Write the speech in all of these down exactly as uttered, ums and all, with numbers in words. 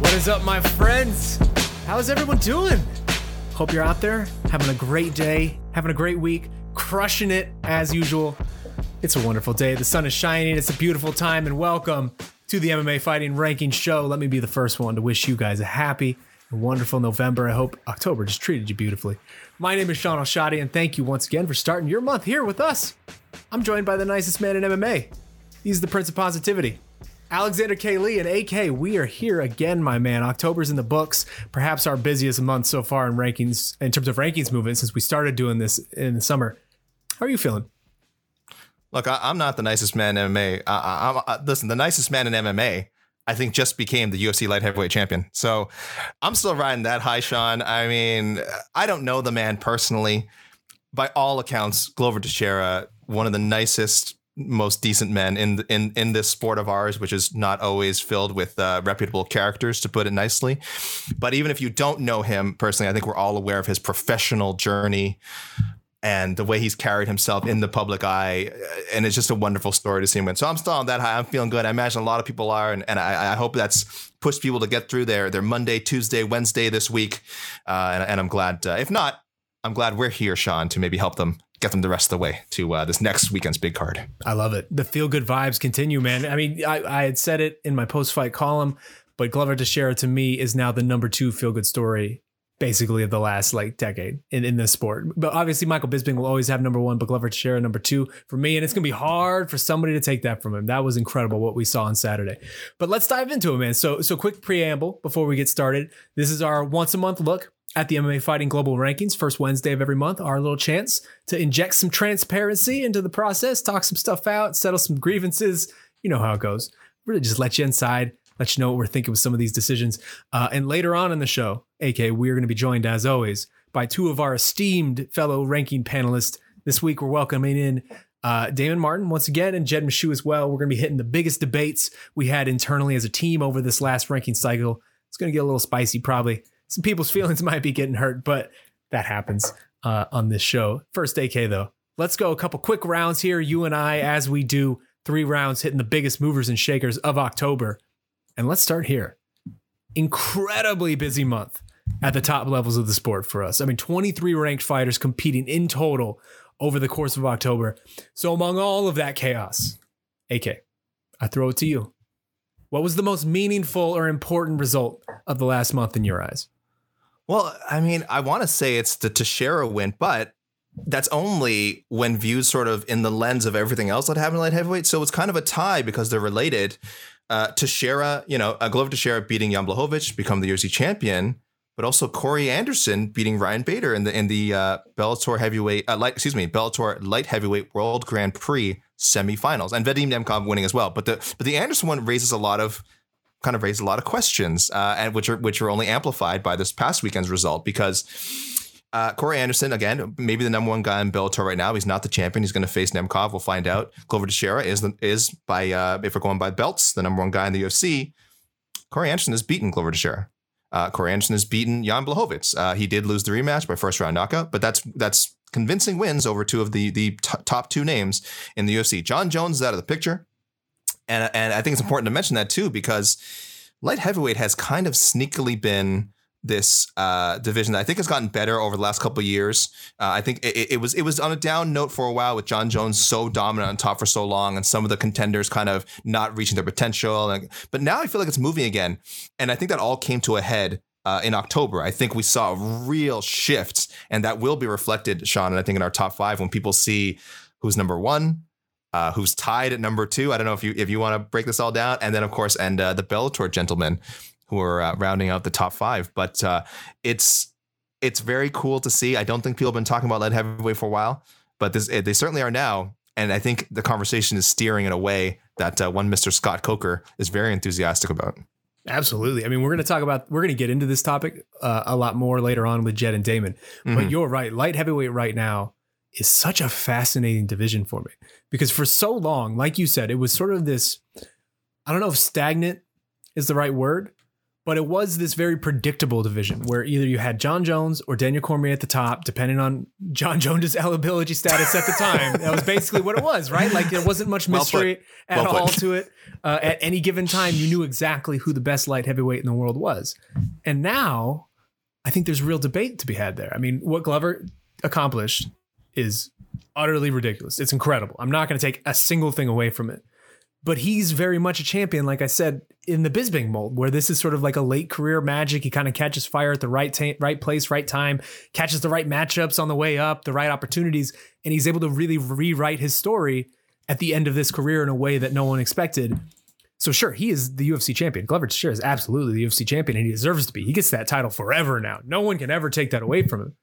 What is up, my friends? How's everyone doing? Hope you're out there having a great day, having a great week, crushing it as usual. It's a wonderful day. The sun is shining. It's a beautiful time, and welcome to the M M A Fighting Ranking Show. Let me be the first one to wish you guys a happy and wonderful November. I hope October just treated you beautifully. My name is Sean Alshadi, and thank you once again for starting your month here with us. I'm joined by the nicest man in M M A. He's the Prince of Positivity, Alexander K. Lee, and A K. We are here again, my man. October's in the books, perhaps our busiest month so far in rankings, in terms of rankings movement, since we started doing this in the summer. How are you feeling? Look, I, I'm not the nicest man in M M A. I, I, I, listen, the nicest man in M M A, I think, just became the U F C light heavyweight champion. So I'm still riding that high, Sean. I mean, I don't know the man personally. By all accounts, Glover Teixeira, one of the nicest, most decent men in in in this sport of ours, which is not always filled with uh, reputable characters, to put it nicely. But even if you don't know him personally, I think we're all aware of his professional journey and the way he's carried himself in the public eye. And it's just a wonderful story to see him win. So I'm still on that high. I'm feeling good. I imagine a lot of people are. And, and I, I hope that's pushed people to get through their, their Monday, Tuesday, Wednesday this week. Uh, and, and I'm glad, uh, if not, I'm glad we're here, Sean, to maybe help them get them the rest of the way to uh, this next weekend's big card. I love it. The feel good vibes continue, man. I mean, I, I had said it in my post fight column, but Glover Teixeira to me is now the number two feel good story basically of the last like decade in, in this sport. But obviously Michael Bisping will always have number one, but Glover Teixeira number two for me. And it's going to be hard for somebody to take that from him. That was incredible what we saw on Saturday, but let's dive into it, man. So, so quick preamble before we get started. This is our once a month look at the M M A Fighting Global Rankings, first Wednesday of every month, our little chance to inject some transparency into the process, talk some stuff out, settle some grievances. You know how it goes. Really just let you inside, let you know what we're thinking with some of these decisions. Uh, and later on in the show, A K, we're going to be joined, as always, by two of our esteemed fellow ranking panelists. This week, we're welcoming in uh, Damon Martin once again and Jed Meshew as well. We're going to be hitting the biggest debates we had internally as a team over this last ranking cycle. It's going to get a little spicy, probably. Some people's feelings might be getting hurt, but that happens uh, on this show. First, A K, though, let's go a couple quick rounds here. You and I, as we do, three rounds hitting the biggest movers and shakers of October. And let's start here. Incredibly busy month at the top levels of the sport for us. I mean, twenty-three ranked fighters competing in total over the course of October. So among all of that chaos, A K, I throw it to you. What was the most meaningful or important result of the last month in your eyes? Well, I mean, I want to say it's the Teixeira win, but that's only when viewed sort of in the lens of everything else that happened in light heavyweight. So it's kind of a tie because they're related. uh, Teixeira, you know, uh, Glover Teixeira beating Jan Blachowicz, become the U F C champion, but also Corey Anderson beating Ryan Bader in the in the uh, Bellator heavyweight, uh, light, excuse me, Bellator light heavyweight World Grand Prix semifinals, and Vadim Nemkov winning as well. But the but the Anderson one raises a lot of kind of raised a lot of questions, uh, and which are which are only amplified by this past weekend's result, because uh, Corey Anderson, again, maybe the number one guy in Bellator right now. He's not the champion. He's going to face Nemkov. We'll find out. Glover Teixeira is the, is by uh, if we're going by belts, the number one guy in the U F C. Corey Anderson has beaten Glover Teixeira. Uh, Corey Anderson has beaten Jan Blachowicz. Uh, he did lose the rematch by first round knockout, but that's that's convincing wins over two of the the t- top two names in the U F C. Jon Jones is out of the picture. And, and I think it's important to mention that, too, because light heavyweight has kind of sneakily been this uh, division that I think has gotten better over the last couple of years. Uh, I think it, it was it was on a down note for a while with Jon Jones so dominant on top for so long and some of the contenders kind of not reaching their potential. And, but now I feel like it's moving again. And I think that all came to a head uh, in October. I think we saw a real shift, and that will be reflected, Sean, and I think in our top five when people see who's number one. Uh, who's tied at number two? I don't know if you if you want to break this all down, and then of course, and uh, the Bellator gentlemen who are uh, rounding out the top five. But uh, it's it's very cool to see. I don't think people have been talking about light heavyweight for a while, but this, they certainly are now. And I think the conversation is steering in a way that uh, one Mister Scott Coker is very enthusiastic about. Absolutely. I mean, we're going to talk about, we're going to get into this topic uh, a lot more later on with Jed and Damon. Mm-hmm. But you're right, light heavyweight right now is such a fascinating division for me, because for so long, like you said, it was sort of this, I don't know if stagnant is the right word, but it was this very predictable division where either you had Jon Jones or Daniel Cormier at the top, depending on Jon Jones' eligibility status at the time. That was basically what it was, right? Like there wasn't much mystery well at well all to it. Uh, at any given time, you knew exactly who the best light heavyweight in the world was. And now I think there's real debate to be had there. I mean, what Glover accomplished is utterly ridiculous. It's incredible. I'm not going to take a single thing away from it, but he's very much a champion, like I said, in the Bisping mold, where this is sort of like a late career Magic. He kind of catches fire at the right ta- right place, right time, catches the right matchups on the way up, the right opportunities, and he's able to really rewrite his story at the end of this career in a way that no one expected. So sure, he is the U F C champion. Glover Teixeira is absolutely the U F C champion, and he deserves to be. He gets that title forever now. No one can ever take that away from him.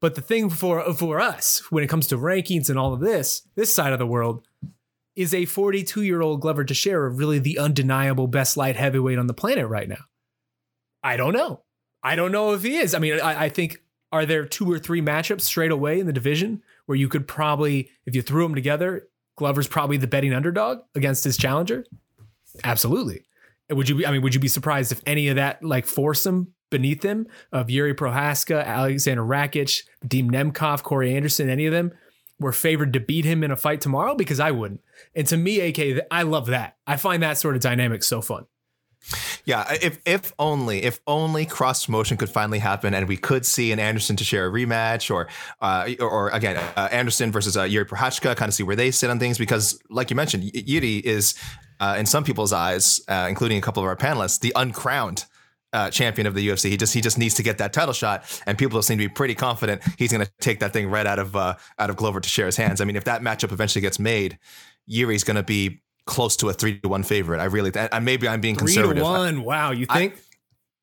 But the thing for for us, when it comes to rankings and all of this, this side of the world, is a forty-two-year-old Glover Teixeira really the undeniable best light heavyweight on the planet right now? I don't know. I don't know if he is. I mean, I, I think, are there two or three matchups straight away in the division where you could probably, if you threw them together, Glover's probably the betting underdog against his challenger? Absolutely. Would you be, I mean, would you be surprised if any of that like foursome beneath them of Jiri Prochazka, Alexander Rakic, Vadim Nemkov, Corey Anderson, any of them were favored to beat him in a fight tomorrow? Because I wouldn't. And to me, A K, I love that. I find that sort of dynamic so fun. Yeah, if if only if only cross promotion could finally happen, and we could see an Anderson Teixeira rematch, or uh, or, or again uh, Anderson versus uh, Jiri Prochazka, kind of see where they sit on things. Because, like you mentioned, Yuri is uh, in some people's eyes, uh, including a couple of our panelists, the uncrowned Uh, champion of the U F C. He just he just needs to get that title shot, and people seem to be pretty confident he's going to take that thing right out of uh, out of Glover Teixeira's hands. I mean, if that matchup eventually gets made, Yuri's going to be close to a three to one favorite. I really, and maybe I'm being three conservative. To one, I, wow, you think? I,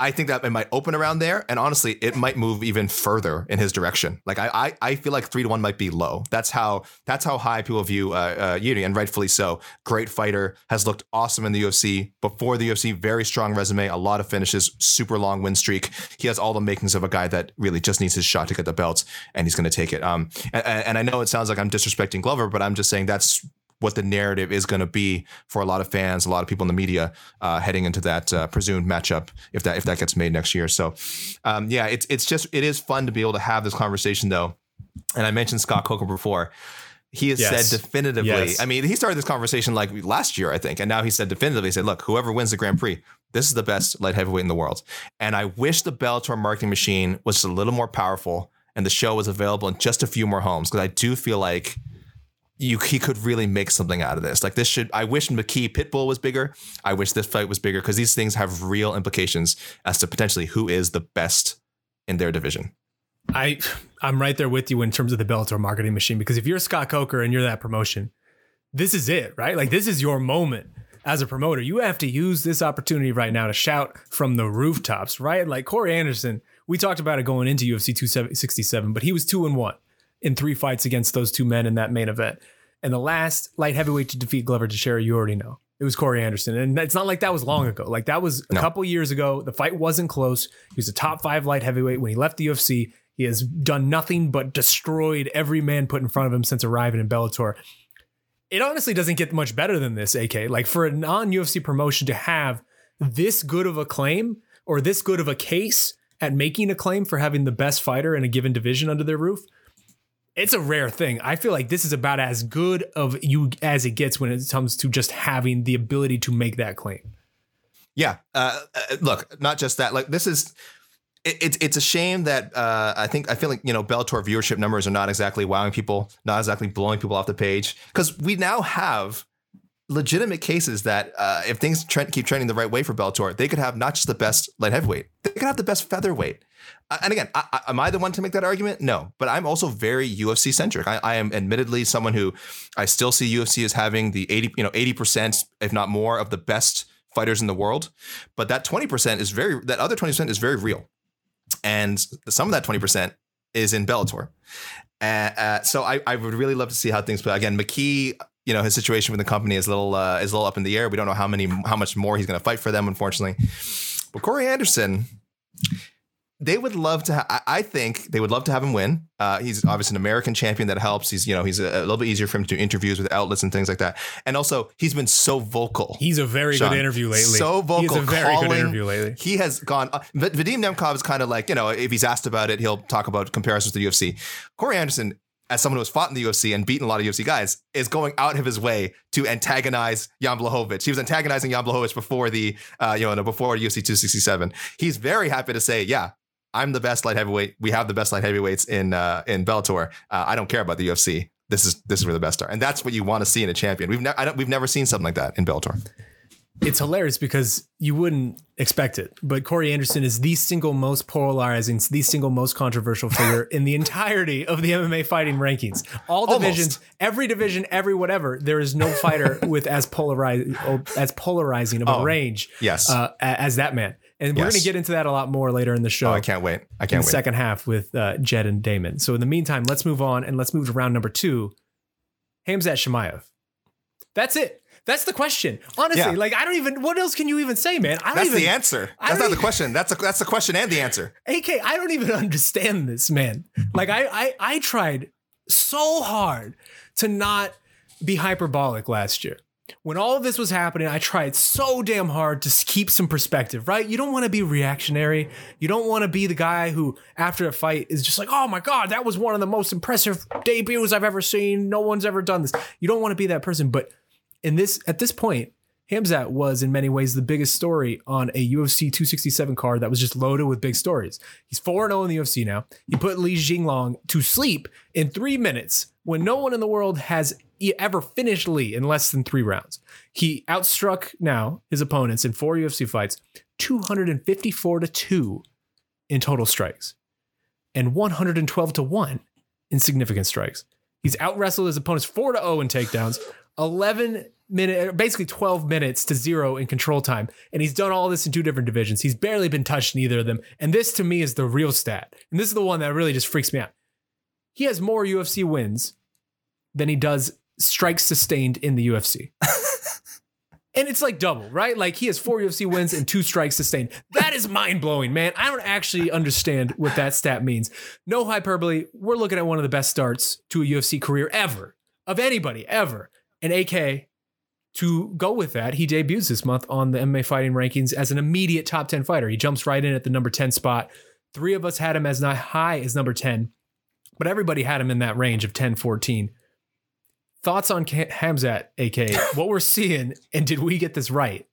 I think that it might open around there, and honestly, it might move even further in his direction. Like I, I, I feel like three to one might be low. That's how that's how high people view uh, uh, Yuri, and rightfully so. Great fighter, has looked awesome in the U F C before the U F C. Very strong resume, a lot of finishes, super long win streak. He has all the makings of a guy that really just needs his shot to get the belt, and he's going to take it. Um, and, and I know it sounds like I'm disrespecting Glover, but I'm just saying that's what the narrative is going to be for a lot of fans, a lot of people in the media uh, heading into that uh, presumed matchup, if that if that gets made next year. So, um, yeah, it's it's just it is fun to be able to have this conversation, though. And I mentioned Scott Coker before. He has yes. said definitively. Yes. I mean, he started this conversation like last year, I think. And now he said definitively, he said, look, whoever wins the Grand Prix, this is the best light heavyweight in the world. And I wish the Bellator marketing machine was just a little more powerful and the show was available in just a few more homes, because I do feel like You, he could really make something out of this. Like this should, I wish McKee Pitbull was bigger. I wish this fight was bigger, because these things have real implications as to potentially who is the best in their division. I, I'm right there with you in terms of the Bellator marketing machine, because if you're Scott Coker and you're that promotion, this is it, right? Like this is your moment as a promoter, you have to use this opportunity right now to shout from the rooftops, right? Like Corey Anderson, we talked about it going into U F C two sixty-seven, but he was two and one in three fights against those two men in that main event. And the last light heavyweight to defeat Glover Teixeira, you already know, it was Corey Anderson. And it's not like that was long ago. Like that was a no. couple years ago. The fight wasn't close. He was a top five light heavyweight when he left the U F C. He has done nothing but destroyed every man put in front of him since arriving in Bellator. It honestly doesn't get much better than this, A K. Like for a non-U F C promotion to have this good of a claim or this good of a case at making a claim for having the best fighter in a given division under their roof, it's a rare thing. I feel like this is about as good of you as it gets when it comes to just having the ability to make that claim. Yeah. Uh, look, not just that, like this is, it's, it's a shame that uh, I think I feel like, you know, Bellator viewership numbers are not exactly wowing people, not exactly blowing people off the page, because we now have legitimate cases that uh, if things tre- keep trending the right way for Bellator, they could have not just the best light heavyweight, they could have the best featherweight. And again, I, I, am I the one to make that argument? No, but I'm also very U F C centric. I, I am admittedly someone who I still see U F C as having the eighty, you know, eighty percent, if not more, of the best fighters in the world. But that twenty percent is very, that other twenty percent is very real. And some of that twenty percent is in Bellator. Uh, uh, so I, I would really love to see how things play. Again, McKee, you know, his situation with the company is a little uh, is a little up in the air. We don't know how many, how much more he's going to fight for them, unfortunately. But Corey Anderson, they would love to. Ha- I think they would love to have him win. Uh, he's obviously an American champion. That helps. He's, you know, he's a, a little bit easier for him to do interviews with outlets and things like that. And also, he's been so vocal. He's a very Sean, good interview lately. So vocal. He's a very calling. good interview lately. He has gone. Uh, Vadim Nemkov is kind of like, you know, if he's asked about it, he'll talk about comparisons to the U F C. Corey Anderson, as someone who has fought in the U F C and beaten a lot of U F C guys, is going out of his way to antagonize Jan Blachowicz. He was antagonizing Jan Blachowicz before the, uh, you know, before U F C two sixty-seven. He's very happy to say, yeah, I'm the best light heavyweight. We have the best light heavyweights in uh, in Bellator. Uh, I don't care about the U F C. This is this is where the best are, and that's what you want to see in a champion. We've ne- I don't, we've never seen something like that in Bellator. It's hilarious because you wouldn't expect it, but Corey Anderson is the single most polarizing, the single most controversial figure in the entirety of the M M A fighting rankings. All divisions, Almost. every division, every whatever. There is no fighter with as polarizing as polarizing of a oh, range, yes, uh, as that man. And we're yes. going to get into that a lot more later in the show. Oh, I can't wait. I can't in the wait. The second half with uh, Jed and Damon. So in the meantime, let's move on and let's move to round number two. Khamzat Chimaev. That's it. That's the question. Honestly, yeah. like, I don't even, what else can you even say, man? I don't that's even, the answer. That's not even, the question. That's a, that's the question and the answer. A K, I don't even understand this, man. Like, I, I, I tried so hard to not be hyperbolic last year. When all of this was happening, I tried so damn hard to keep some perspective, right? You don't want to be reactionary. You don't want to be the guy who, after a fight, is just like, oh my God, that was one of the most impressive debuts I've ever seen. No one's ever done this. You don't want to be that person. But in this, at this point, Khamzat was in many ways the biggest story on a U F C two sixty-seven card that was just loaded with big stories. He's four and oh in the U F C now. He put Li Jingliang to sleep in three minutes when no one in the world has He ever finished Lee in less than three rounds. He outstruck now his opponents in four U F C fights, two hundred fifty-four to two in total strikes and one hundred twelve to one in significant strikes. He's out wrestled his opponents four to oh in takedowns, eleven minute, basically twelve minutes to zero in control time. And he's done all this in two different divisions. He's barely been touched in either of them. And this to me is the real stat. And this is the one that really just freaks me out. He has more U F C wins than he does strikes sustained in the U F C. And it's like double, right? Like he has four U F C wins and two strikes sustained. That is mind blowing, man. I don't actually understand what that stat means. No hyperbole. We're looking at one of the best starts to a U F C career ever of anybody ever. And A K, to go with that, he debuts this month on the M M A fighting rankings as an immediate top ten fighter. He jumps right in at the number ten spot. Three of us had him as not high as number ten, but everybody had him in that range of ten, fourteen. Thoughts on Khamzat, A K, what we're seeing, and did we get this right?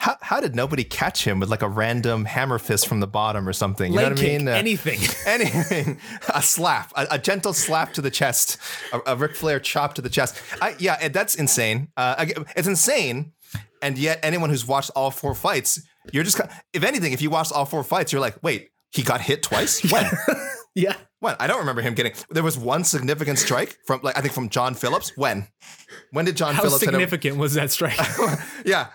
How how did nobody catch him with like a random hammer fist from the bottom or something? You Leg know what kick, I mean? Uh, anything. Anything. A slap. A, a gentle slap to the chest. A, a Ric Flair chop to the chest. I, yeah, that's insane. Uh, it's insane. And yet anyone who's watched all four fights, you're just, if anything, if you watched all four fights, you're like, wait, he got hit twice? When? Yeah. When? I don't remember him getting. There was one significant strike from, like, I think from John Phillips. When? When did John How Phillips? How significant hit was that strike? Yeah.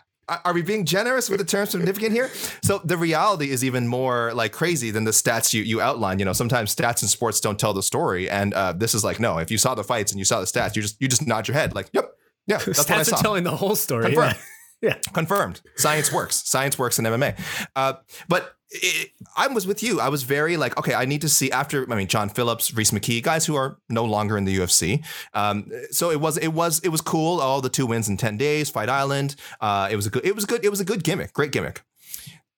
Are we being generous with the term significant here? So the reality is even more like crazy than the stats you, you outline. You know, sometimes stats in sports don't tell the story. And uh, this is like, no, if you saw the fights and you saw the stats, you just you just nod your head like, yep. Yeah. That's stats are telling the whole story. Confirmed. Yeah. yeah. Confirmed. Science works. Science works in M M A. Uh, but it, I was with you. I was very like, OK, I need to see after. I mean, John Phillips, Reese McKee, guys who are no longer in the U F C. Um, so it was it was it was cool. All the two wins in ten days, Fight Island. Uh, it was a good it was good. It was a good gimmick. Great gimmick.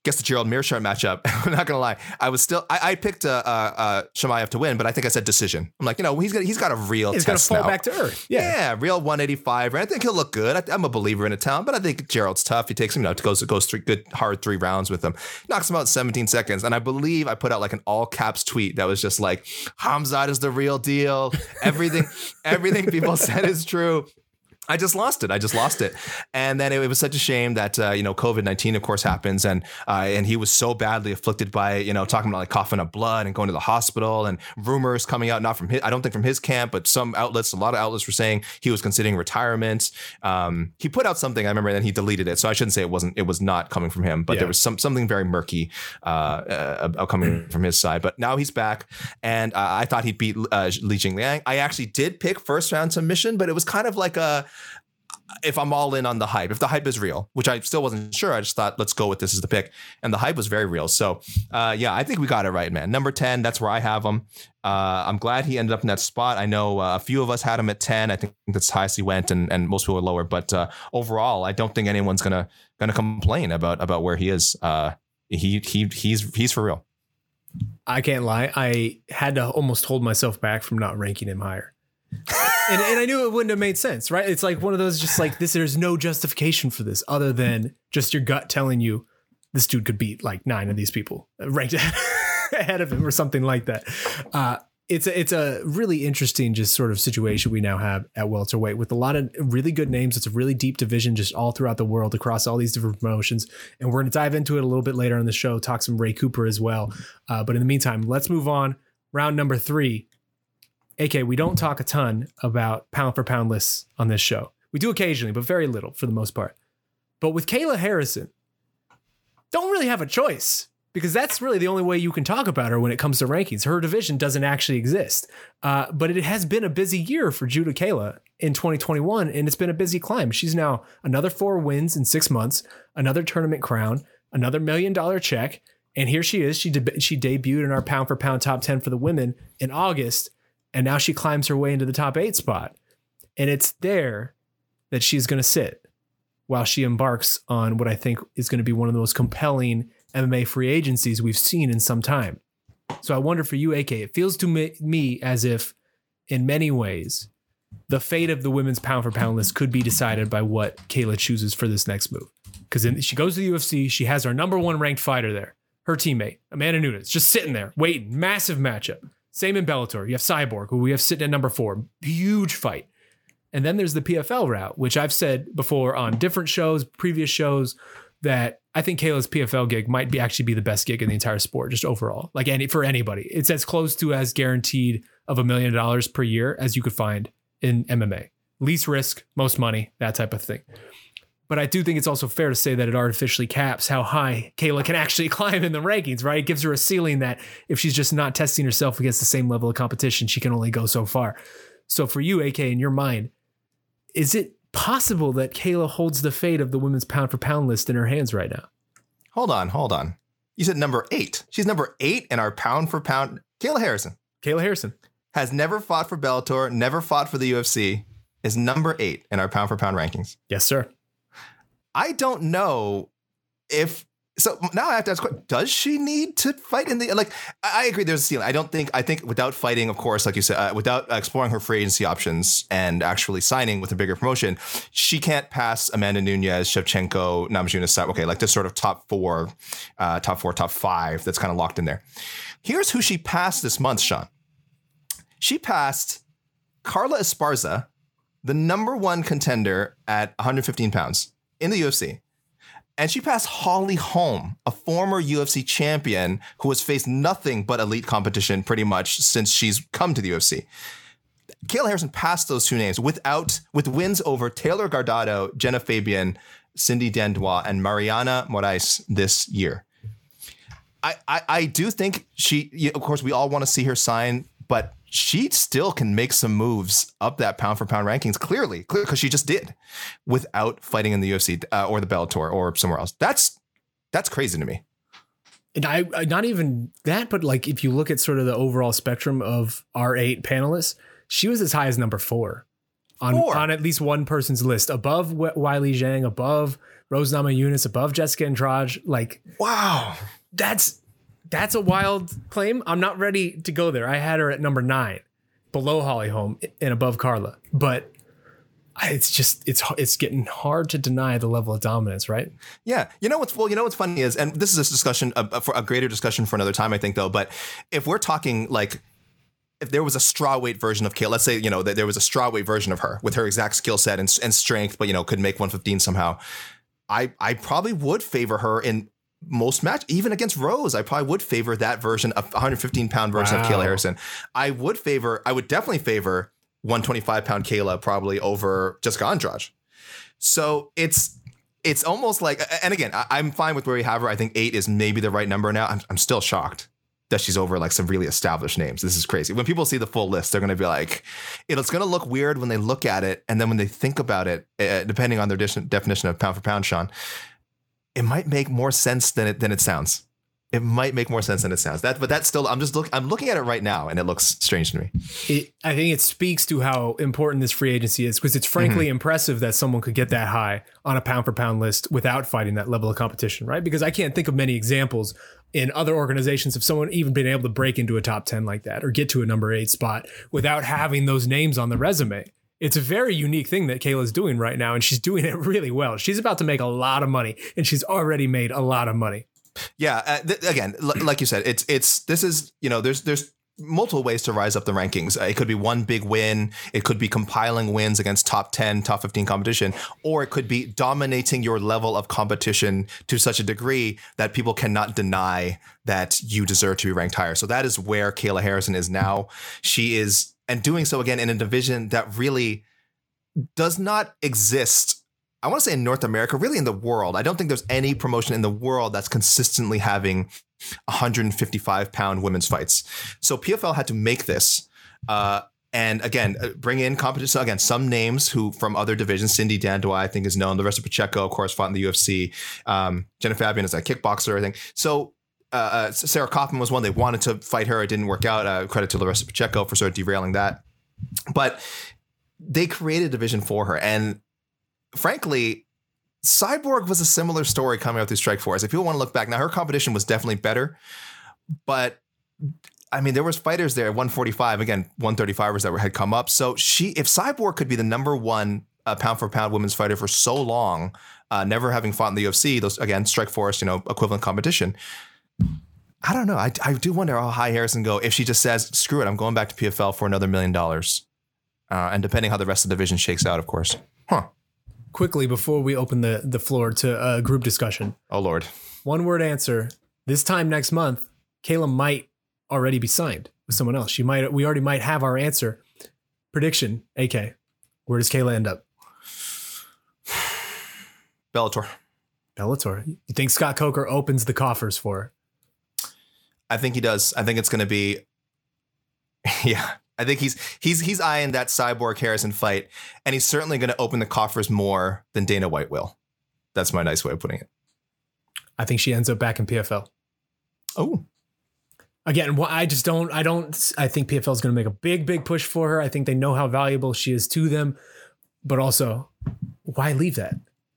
Guess the Gerald Meerschaert matchup. I'm not going to lie. I was still I, I picked uh, uh, Chimaev to win, but I think I said decision. I'm like, you know, he's got he's got a real he's test now. He's going to fall back to earth. Yeah. yeah, real one eighty-five. And I think he'll look good. I, I'm a believer in a talent, but I think Gerald's tough. He takes him, you know, goes, goes three good, hard three rounds with him. Knocks him out in seventeen seconds. And I believe I put out like an all caps tweet that was just like, Khamzat is the real deal. Everything, everything people said is true. I just lost it. I just lost it. And then it, it was such a shame that, uh, you know, covid nineteen, of course, happens. And uh, and he was so badly afflicted by, you know, talking about like coughing up blood and going to the hospital and rumors coming out, not from his, I don't think from his camp, but some outlets, a lot of outlets were saying he was considering retirement. Um, he put out something, I remember, and then he deleted it. So I shouldn't say it wasn't, it was not coming from him, but yeah. there was some something very murky uh, uh, coming mm. from his side. But now he's back. And uh, I thought he beat uh, Li Jingliang. I actually did pick first round submission, but it was kind of like a, if I'm all in on the hype, if the hype is real, which I still wasn't sure, I just thought, let's go with this as the pick. And the hype was very real. So, uh, yeah, I think we got it right, man. Number ten, that's where I have him. Uh, I'm glad he ended up in that spot. I know uh, a few of us had him at ten. I think that's the highest he went, and, and most people were lower. But uh, overall, I don't think anyone's going to going to complain about about where he is. Uh, he he he's he's for real. I can't lie. I had to almost hold myself back from not ranking him higher. and, and I knew it wouldn't have made sense, right? It's like one of those, just like this. There's no justification for this other than just your gut telling you this dude could beat like nine of these people ranked ahead of him or something like that. Uh, it's a, it's a really interesting just sort of situation we now have at welterweight with a lot of really good names. It's a really deep division just all throughout the world across all these different promotions. And we're going to dive into it a little bit later on the show, talk some Ray Cooper as well. Uh, but in the meantime, let's move on. Round number three. A K, we don't talk a ton about pound for pound lists on this show. We do occasionally, but very little for the most part. But with Kayla Harrison, don't really have a choice because that's really the only way you can talk about her when it comes to rankings. Her division doesn't actually exist. Uh, but it has been a busy year for Judah Kayla in twenty twenty-one, and it's been a busy climb. She's now another four wins in six months, another tournament crown, another million dollar check. And here she is. She de- she debuted in our pound for pound top ten for the women in August. And now she climbs her way into the top eight spot. And it's there that she's going to sit while she embarks on what I think is going to be one of the most compelling M M A free agencies we've seen in some time. So I wonder for you, A K, it feels to me, me as if in many ways, the fate of the women's pound for pound list could be decided by what Kayla chooses for this next move. Because she goes to the U F C. She has our number one ranked fighter there. Her teammate, Amanda Nunes, just sitting there waiting. Massive matchup. Same in Bellator. You have Cyborg, who we have sitting at number four. Huge fight. And then there's the P F L route, which I've said before on different shows, previous shows, that I think Kayla's P F L gig might be actually be the best gig in the entire sport, just overall, like any for anybody. It's as close to as guaranteed of a million dollars per year as you could find in M M A. Least risk, most money, that type of thing. But I do think it's also fair to say that it artificially caps how high Kayla can actually climb in the rankings, right? It gives her a ceiling that if she's just not testing herself against the same level of competition, she can only go so far. So for you, A K, in your mind, is it possible that Kayla holds the fate of the women's pound for pound list in her hands right now? Hold on, hold on. You said number eight. She's number eight in our pound for pound. Kayla Harrison. Kayla Harrison. Has never fought for Bellator, never fought for the U F C, is number eight in our pound for pound rankings. Yes, sir. I don't know if so now I have to ask, does she need to fight in the like I agree there's a ceiling. I don't think I think without fighting, of course, like you said, uh, without exploring her free agency options and actually signing with a bigger promotion, she can't pass Amanda Nunes, Shevchenko, Namjoon. OK, like this sort of top four, uh, top four, top five that's kind of locked in there. Here's who she passed this month, Sean. She passed Carla Esparza, the number one contender at one hundred fifteen pounds. In the U F C, And she passed Holly Holm, a former U F C champion who has faced nothing but elite competition pretty much since she's come to the U F C. Kayla Harrison passed those two names without with wins over Taylor Gardato, Jenna Fabian, Cindy Dandois, and Mariana Moraes this year. I, I, I do think she, of course, we all want to see her sign, but she still can make some moves up that pound for pound rankings, clearly, clearly, because she just did without fighting in the U F C uh, or the Bellator or somewhere else. That's that's crazy to me. And I, I not even that, but like if you look at sort of the overall spectrum of our eight panelists, she was as high as number four on, four. on at least one person's list, above Weili Zhang, above Rose Namajunas, above Jessica Andrade. Like, wow, that's that's a wild claim. I'm not ready to go there. I had her at number nine, below Holly Holm and above Carla. But it's just it's it's getting hard to deny the level of dominance, right? Yeah. You know what's well, you know what's funny is, and this is a discussion a, for a greater discussion for another time, I think, though. But if we're talking like, if there was a strawweight version of Kayla, let's say, you know, that there was a strawweight version of her with her exact skill set and, and strength, but, you know, could make one fifteen somehow. I, I probably would favor her in most match, even against Rose. I probably would favor that version of one fifteen pound version wow. of Kayla Harrison. I would favor, I would definitely favor one twenty-five pound Kayla probably over Jessica Andrade. So it's, it's almost like, and again, I, I'm fine with where we have her. I think eight is maybe the right number now. I'm, I'm still shocked that she's over like some really established names. This is crazy. When people see the full list, they're going to be like, it's going to look weird when they look at it. And then when they think about it, uh, depending on their de- definition of pound for pound, Sean, it might make more sense than it, than it sounds. It might make more sense than it sounds. That, but that's still, I'm just look, I'm looking at it right now and it looks strange to me. It, I think it speaks to how important this free agency is, because it's frankly mm-hmm. impressive that someone could get that high on a pound for pound list without fighting that level of competition, right? Because I can't think of many examples in other organizations of someone even being able to break into a top ten like that or get to a number eight spot without having those names on the resume. It's a very unique thing that Kayla's doing right now, and she's doing it really well. She's about to make a lot of money, and she's already made a lot of money. Yeah. Uh, th- again, l- like you said, it's it's this is, you know, there's there's multiple ways to rise up the rankings. Uh, it could be one big win. It could be compiling wins against top ten, top fifteen competition, or it could be dominating your level of competition to such a degree that people cannot deny that you deserve to be ranked higher. So that is where Kayla Harrison is now. She is, and doing so again in a division that really does not exist. I want to say in North America, really in the world. I don't think there's any promotion in the world that's consistently having one fifty-five pound women's fights. So P F L had to make this. Uh, and again, bring in competition. So again, some names who from other divisions, Cindy Dandois, I think is known. Larissa Pacheco, of course, fought in the U F C. Um, Jenna Fabian is a kickboxer, I think. So uh, Sarah Kaufman was one. They wanted to fight her. It didn't work out. Uh, credit to Larissa Pacheco for sort of derailing that. But they created a division for her. And frankly, Cyborg was a similar story coming out through Strike Force. If you want to look back now, her competition was definitely better, but I mean, there was fighters there at one forty-five, again, one thirty-fivers that were, had come up. So she, if Cyborg could be the number one uh, pound for pound women's fighter for so long, uh, never having fought in the U F C, those again, Strike Force, you know, equivalent competition. I don't know. I, I do wonder how high Harrison go if she just says, screw it, I'm going back to P F L for another million dollars. Uh, and depending how the rest of the division shakes out, of course. Huh. Quickly, before we open the, the floor to a group discussion. Oh, Lord. One word answer. This time next month, Kayla might already be signed with someone else. She might. We already might have our answer. Prediction, A K, where does Kayla end up? Bellator. Bellator. You think Scott Coker opens the coffers for her? I think he does. I think it's going to be. Yeah. I think he's he's he's eyeing that Cyborg Harrison fight, and he's certainly going to open the coffers more than Dana White will. That's my nice way of putting it. I think she ends up back in P F L. Oh, again, well, I just don't. I don't. I think P F L is going to make a big, big push for her. I think they know how valuable she is to them, but also, why leave that?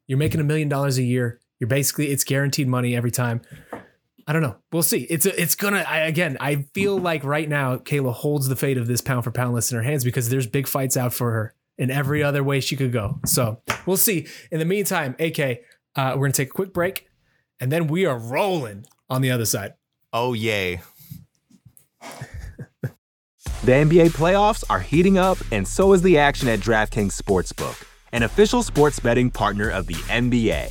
You're making a million dollars a year. You're basically it's guaranteed money every time. I don't know. We'll see. It's a, it's gonna I, again. I feel like right now Kayla holds the fate of this pound for pound list in her hands because there's big fights out for her in every other way she could go. So we'll see. In the meantime, A K, uh, we're gonna take a quick break, and then we are rolling on the other side. Oh yay! The N B A playoffs are heating up, and so is the action at DraftKings Sportsbook, an official sports betting partner of the N B A.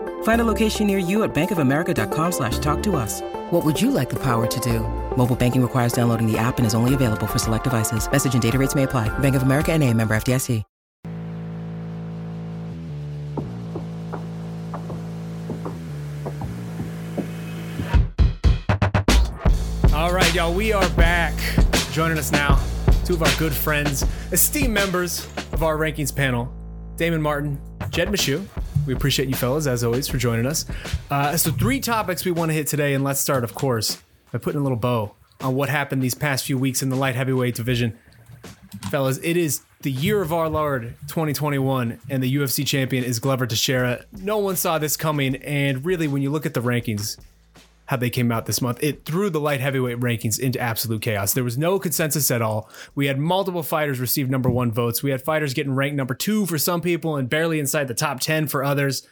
Find a location near you at bank of america dot com slash talk to us. What would you like the power to do? Mobile banking requires downloading the app and is only available for select devices. Message and data rates may apply. Bank of America N A, member F D I C. All right, y'all, we are back. Joining us now, two of our good friends, esteemed members of our rankings panel, Damon Martin, Jed Meshew. We appreciate you fellas, as always, for joining us. Uh, so three topics we want to hit today, and let's start, of course, by putting a little bow on what happened these past few weeks in the light heavyweight division. Fellas, it is the year of our Lord, twenty twenty-one, and the U F C champion is Glover Teixeira. No one saw this coming, and really, when you look at the rankings, how they came out this month, it threw the light heavyweight rankings into absolute chaos. There was no consensus at all. We had multiple fighters receive number one votes. We had fighters getting ranked number two for some people and barely inside the top ten for others.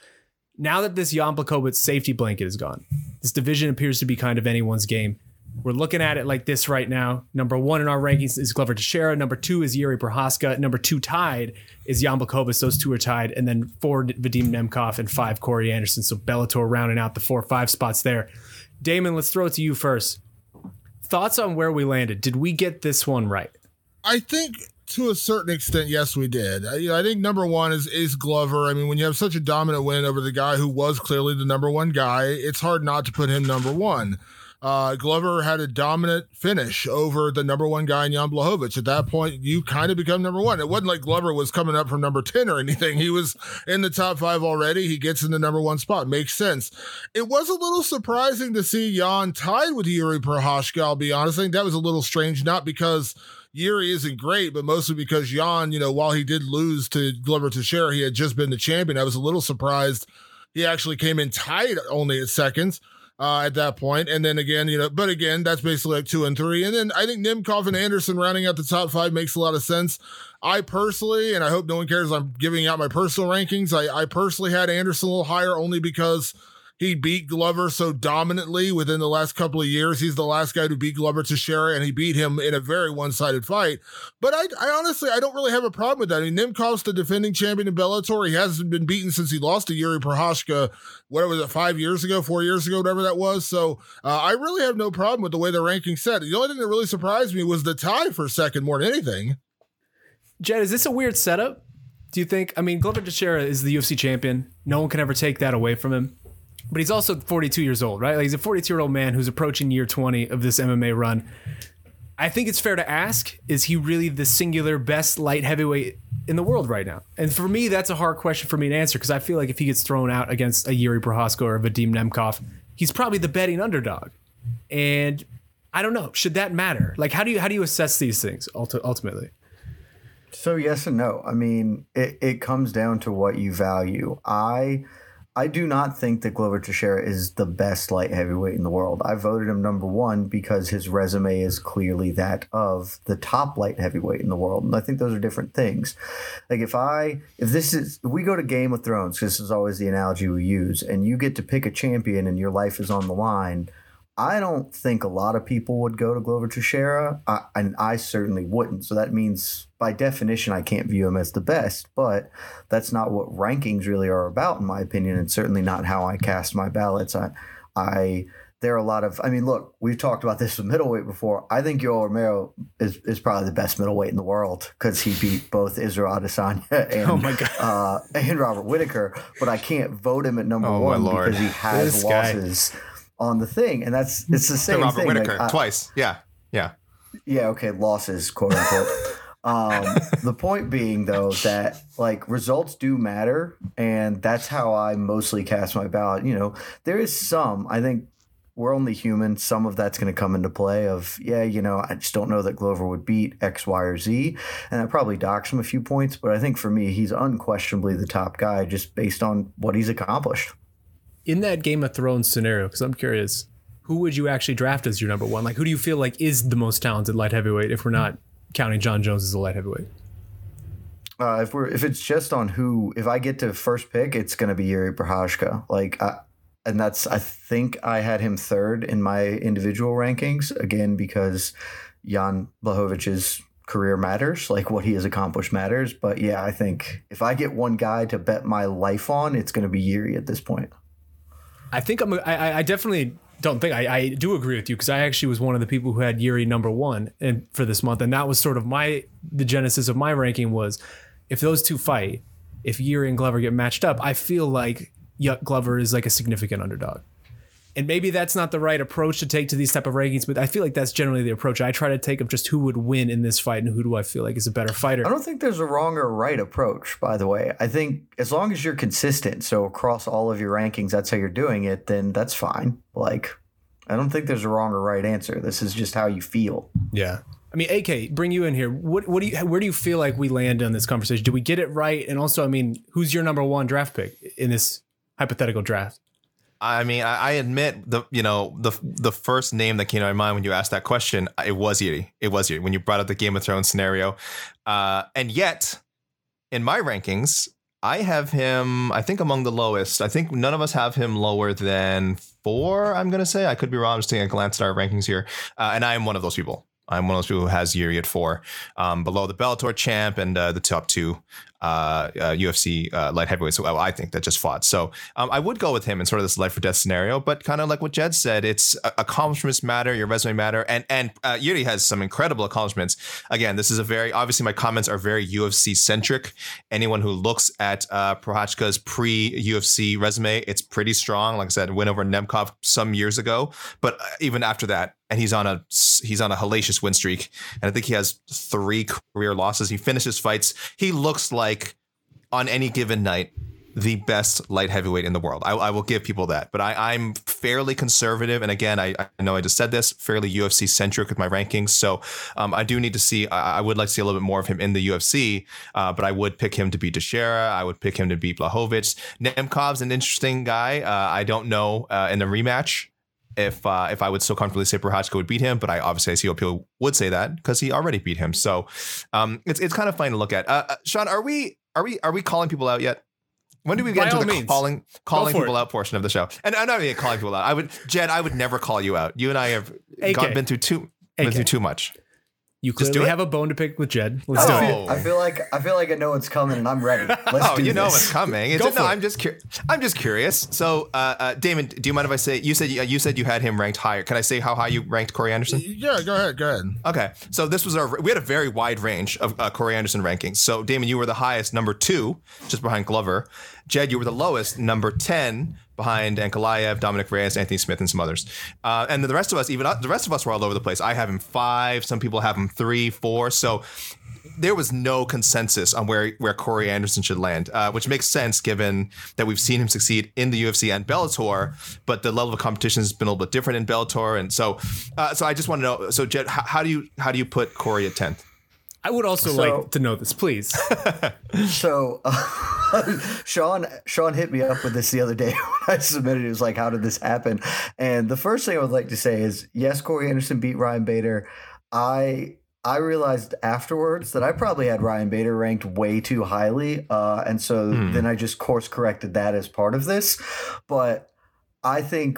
Now that this Jan Blachowicz safety blanket is gone, this division appears to be kind of anyone's game. We're looking at it like this right now. Number one in our rankings is Glover Teixeira. Number two is Jiri Prochazka. Number two tied is Jan Blachowicz. Those two are tied. And then four, Vadim Nemkov, and five, Corey Anderson. So Bellator rounding out the four or five spots there. Damon, let's throw it to you first. Thoughts on where we landed? Did we get this one right? I think to a certain extent, yes, we did. I, you know, I think number one is Ace Glover. I mean, when you have such a dominant win over the guy who was clearly the number one guy, it's hard not to put him number one. Uh, Glover had a dominant finish over the number one guy in Jan Blachowicz. At that point, you kind of become number one. It wasn't like Glover was coming up from number ten or anything. He was in the top five already. He gets in the number one spot. Makes sense. It was a little surprising to see Jan tied with Jiri Prochazka, I'll be honest. I think that was a little strange, not because Jiri isn't great, but mostly because Jan, you know, while he did lose to Glover Teixeira, he had just been the champion. I was a little surprised he actually came in tied only at seconds. Uh, at that point. And then again, you know, but again, that's basically like two and three. And then I think Nemkov and Anderson rounding out the top five makes a lot of sense. I personally, and I hope no one cares, I'm giving out my personal rankings. I, I personally had Anderson a little higher only because he beat Glover so dominantly within the last couple of years. He's the last guy to beat Glover Teixeira, and he beat him in a very one-sided fight. But I, I honestly, I don't really have a problem with that. I mean, Nemkov's the defending champion in Bellator. He hasn't been beaten since he lost to Jiri Prochazka, what was it, five years ago, four years ago, whatever that was. So uh, I really have no problem with the way the ranking set. The only thing that really surprised me was the tie for second more than anything. Jed, is this a weird setup? Do you think? I mean, Glover Teixeira is the U F C champion. No one can ever take that away from him. But he's also forty-two years old, right? Like, he's a forty-two-year-old man who's approaching year twenty of this M M A run. I think it's fair to ask, is he really the singular best light heavyweight in the world right now? And for me, that's a hard question for me to answer, because I feel like if he gets thrown out against a Jiri Prochazka or a Vadim Nemkov, he's probably the betting underdog. And I don't know. Should that matter? Like, how do you how do you assess these things ultimately? So yes and no. I mean, it, it comes down to what you value. I... I do not think that Glover Teixeira is the best light heavyweight in the world. I voted him number one because his resume is clearly that of the top light heavyweight in the world. And I think those are different things. Like if I, if this is, if we go to Game of Thrones, this is always the analogy we use, and you get to pick a champion and your life is on the line. I don't think a lot of people would go to Glover Teixeira, I, and I certainly wouldn't. So that means by definition, I can't view him as the best, but that's not what rankings really are about, in my opinion, and certainly not how I cast my ballots. I, I, there are a lot of, I mean, look, we've talked about this with middleweight before. I think Yoel Romero is, is probably the best middleweight in the world because he beat both Israel Adesanya and, oh my God. Uh, and Robert Whittaker, but I can't vote him at number oh one because he has this losses guy. On the thing. And that's, it's the same the Robert thing. Robert Whittaker, like, I, twice. Yeah. Yeah. Yeah. Okay. Losses, quote unquote. um, the point being though, that like results do matter. And that's how I mostly cast my ballot. You know, there is some, I think, we're only human. Some of that's going to come into play of, yeah, you know, I just don't know that Glover would beat X, Y, or Z. And that probably docks him a few points. But I think for me, he's unquestionably the top guy just based on what he's accomplished. In that Game of Thrones scenario, because I'm curious, who would you actually draft as your number one? Like, who do you feel like is the most talented light heavyweight if we're not counting Jon Jones as a light heavyweight? Uh, if we're if it's just on who, if I get to first pick, it's going to be Jiri Prochazka. Like, I, And that's, I think I had him third in my individual rankings, again, because Jan Blachowicz's career matters, like what he has accomplished matters. But yeah, I think if I get one guy to bet my life on, it's going to be Jiri at this point. I think I'm, I, I definitely don't think, I, I do agree with you because I actually was one of the people who had Jiri number one and for this month. And that was sort of my, the genesis of my ranking was if those two fight, if Jiri and Glover get matched up, I feel like Glover is like a significant underdog. And maybe that's not the right approach to take to these type of rankings, but I feel like that's generally the approach I try to take of just who would win in this fight and who do I feel like is a better fighter. I don't think there's a wrong or right approach, by the way. I think as long as you're consistent, so across all of your rankings, that's how you're doing it, then that's fine. Like, I don't think there's a wrong or right answer. This is just how you feel. Yeah. I mean, A K, bring you in here. What, what do you, where do you feel like we land on this conversation? Do we get it right? And also, I mean, who's your number one draft pick in this hypothetical draft? I mean, I, I admit the you know the the first name that came to my mind when you asked that question, it was Jiri. It was Jiri when you brought up the Game of Thrones scenario, uh, and yet in my rankings, I have him. I think among the lowest. I think none of us have him lower than four. I'm gonna say I could be wrong. I'm just taking a glance at our rankings here, uh, and I am one of those people. I'm one of those people who has Jiri at four, um, below the Bellator champ and uh, the top two uh, uh, U F C uh, light heavyweights. So I think that just fought. So um, I would go with him in sort of this life or death scenario, but kind of like what Jed said, it's accomplishments matter, your resume matter, and and uh, Jiri has some incredible accomplishments. Again, this is a very obviously my comments are very U F C centric. Anyone who looks at uh, Prochazka's pre-U F C resume, it's pretty strong. Like I said, win over Nemkov some years ago, but even after that. And he's on a he's on a hellacious win streak. And I think he has three career losses. He finishes fights. He looks like on any given night, the best light heavyweight in the world. I, I will give people that. But I, I'm fairly conservative. And again, I, I know I just said this, fairly U F C centric with my rankings. So um, I do need to see I, I would like to see a little bit more of him in the U F C. Uh, but I would pick him to beat Teixeira. I would pick him to beat Blachowicz. Nemkov's an interesting guy. Uh, I don't know uh, in the rematch. If uh, if I would so comfortably say Prochazka would beat him, but I obviously I see people would say that because he already beat him. So um, it's it's kind of fun to look at. Uh, uh, Sean, are we are we are we calling people out yet? When do we get By into the means. calling calling people it. out portion of the show? And I'm not even calling people out. I would Jed, I would never call you out. You and I have gone, been through too been AK. through too much. You clearly have a bone to pick with Jed. Let's do it. I feel like I feel like I know what's coming and I'm ready. Let's oh, do you this. know what's coming. It's Go a, for no, it. I'm just curious. I'm just curious. So, uh, uh, Damon, do you mind if I say you said you, you said you had him ranked higher? Can I say how high you ranked Corey Anderson? Yeah, go ahead. Go ahead. Okay. So this was our we had a very wide range of uh, Corey Anderson rankings. So, Damon, you were the highest, number two, just behind Glover. Jed, you were the lowest, number ten. Behind Ankalaev, Dominic Reyes, Anthony Smith, and some others. Uh, and the rest of us, even uh, the rest of us were all over the place. I have him five. Some people have him three, four. So there was no consensus on where, where Corey Anderson should land, uh, which makes sense given that we've seen him succeed in the U F C and Bellator, but the level of competition has been a little bit different in Bellator. And so uh, so I just want to know, so Jed, how, how do you how do you put Corey at tenth? I would also so, like to know this, please. so, uh, Sean Sean hit me up with this the other day when I submitted it. It was like, how did this happen? And the first thing I would like to say is, yes, Corey Anderson beat Ryan Bader. I I realized afterwards that I probably had Ryan Bader ranked way too highly, uh, and so hmm. then I just course corrected that as part of this. But I think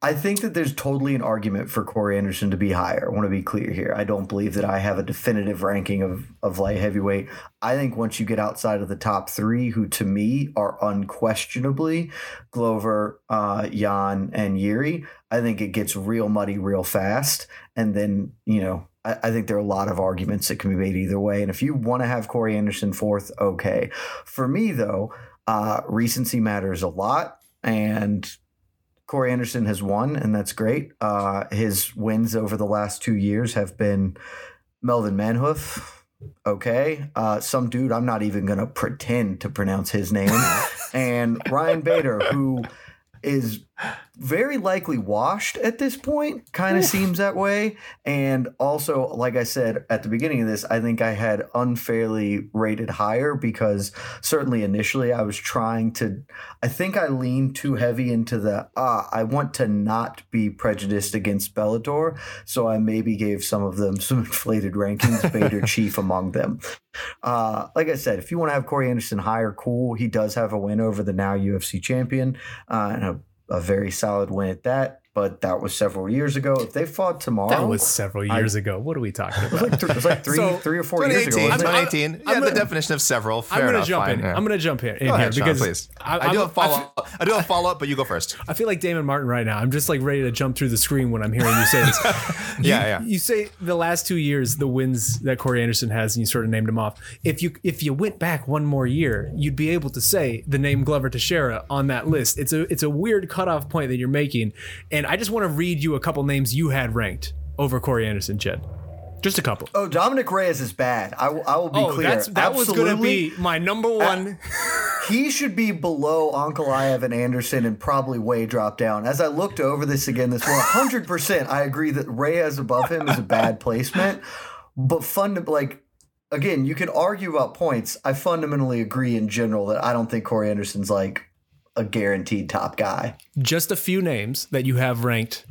I think that there's totally an argument for Corey Anderson to be higher. I want to be clear here. I don't believe that I have a definitive ranking of, of light heavyweight. I think once you get outside of the top three, who to me are unquestionably Glover, uh, Jan, and Jiri, I think it gets real muddy real fast. And then, you know, I, I think there are a lot of arguments that can be made either way. And if you want to have Corey Anderson fourth, okay. For me, though, uh, recency matters a lot. And Corey Anderson has won, and that's great. Uh, his wins over the last two years have been Melvin Manhoof, okay, uh, some dude I'm not even going to pretend to pronounce his name, and Ryan Bader, who is very likely washed at this point, kind of seems that way. And also, like I said at the beginning of this, I think I had unfairly rated higher because certainly initially I was trying to, I think I leaned too heavy into the, ah, I want to not be prejudiced against Bellator. So I maybe gave some of them some inflated rankings, Bader chief among them. Uh, like I said, if you want to have Corey Anderson higher, cool. He does have a win over the now U F C champion uh, and a A very solid win at that, but that was several years ago. If they fought tomorrow, that was several years I, ago. What are we talking about? It was like, th- it was like three, so, three or four years ago. twenty eighteen I'm, I'm, yeah, I'm the gonna, definition of several. Fair I'm going to jump fine, in. Yeah. I'm going to jump in, in here ahead, because Sean, I, I do a follow. I, I do a follow up, but you go first. I feel like Damon Martin right now. I'm just like ready to jump through the screen when I'm hearing you say this. yeah, you, yeah. You say the last two years, the wins that Corey Anderson has, and you sort of named them off. If you if you went back one more year, you'd be able to say the name Glover Teixeira on that list. It's a it's a weird cutoff point that you're making. And And I just want to read you a couple names you had ranked over Corey Anderson, Jed. Just a couple. Oh, Dominic Reyes is bad. I, w- I will be oh, clear. That's, that Absolutely. was going to be my number one. Uh, he should be below Ankalaev and Anderson and probably way drop down. As I looked over this again this morning, one hundred percent I agree that Reyes above him is a bad placement. But fun to, like, again, you can argue about points. I fundamentally agree in general that I don't think Corey Anderson's like a guaranteed top guy. Just a few names that you have ranked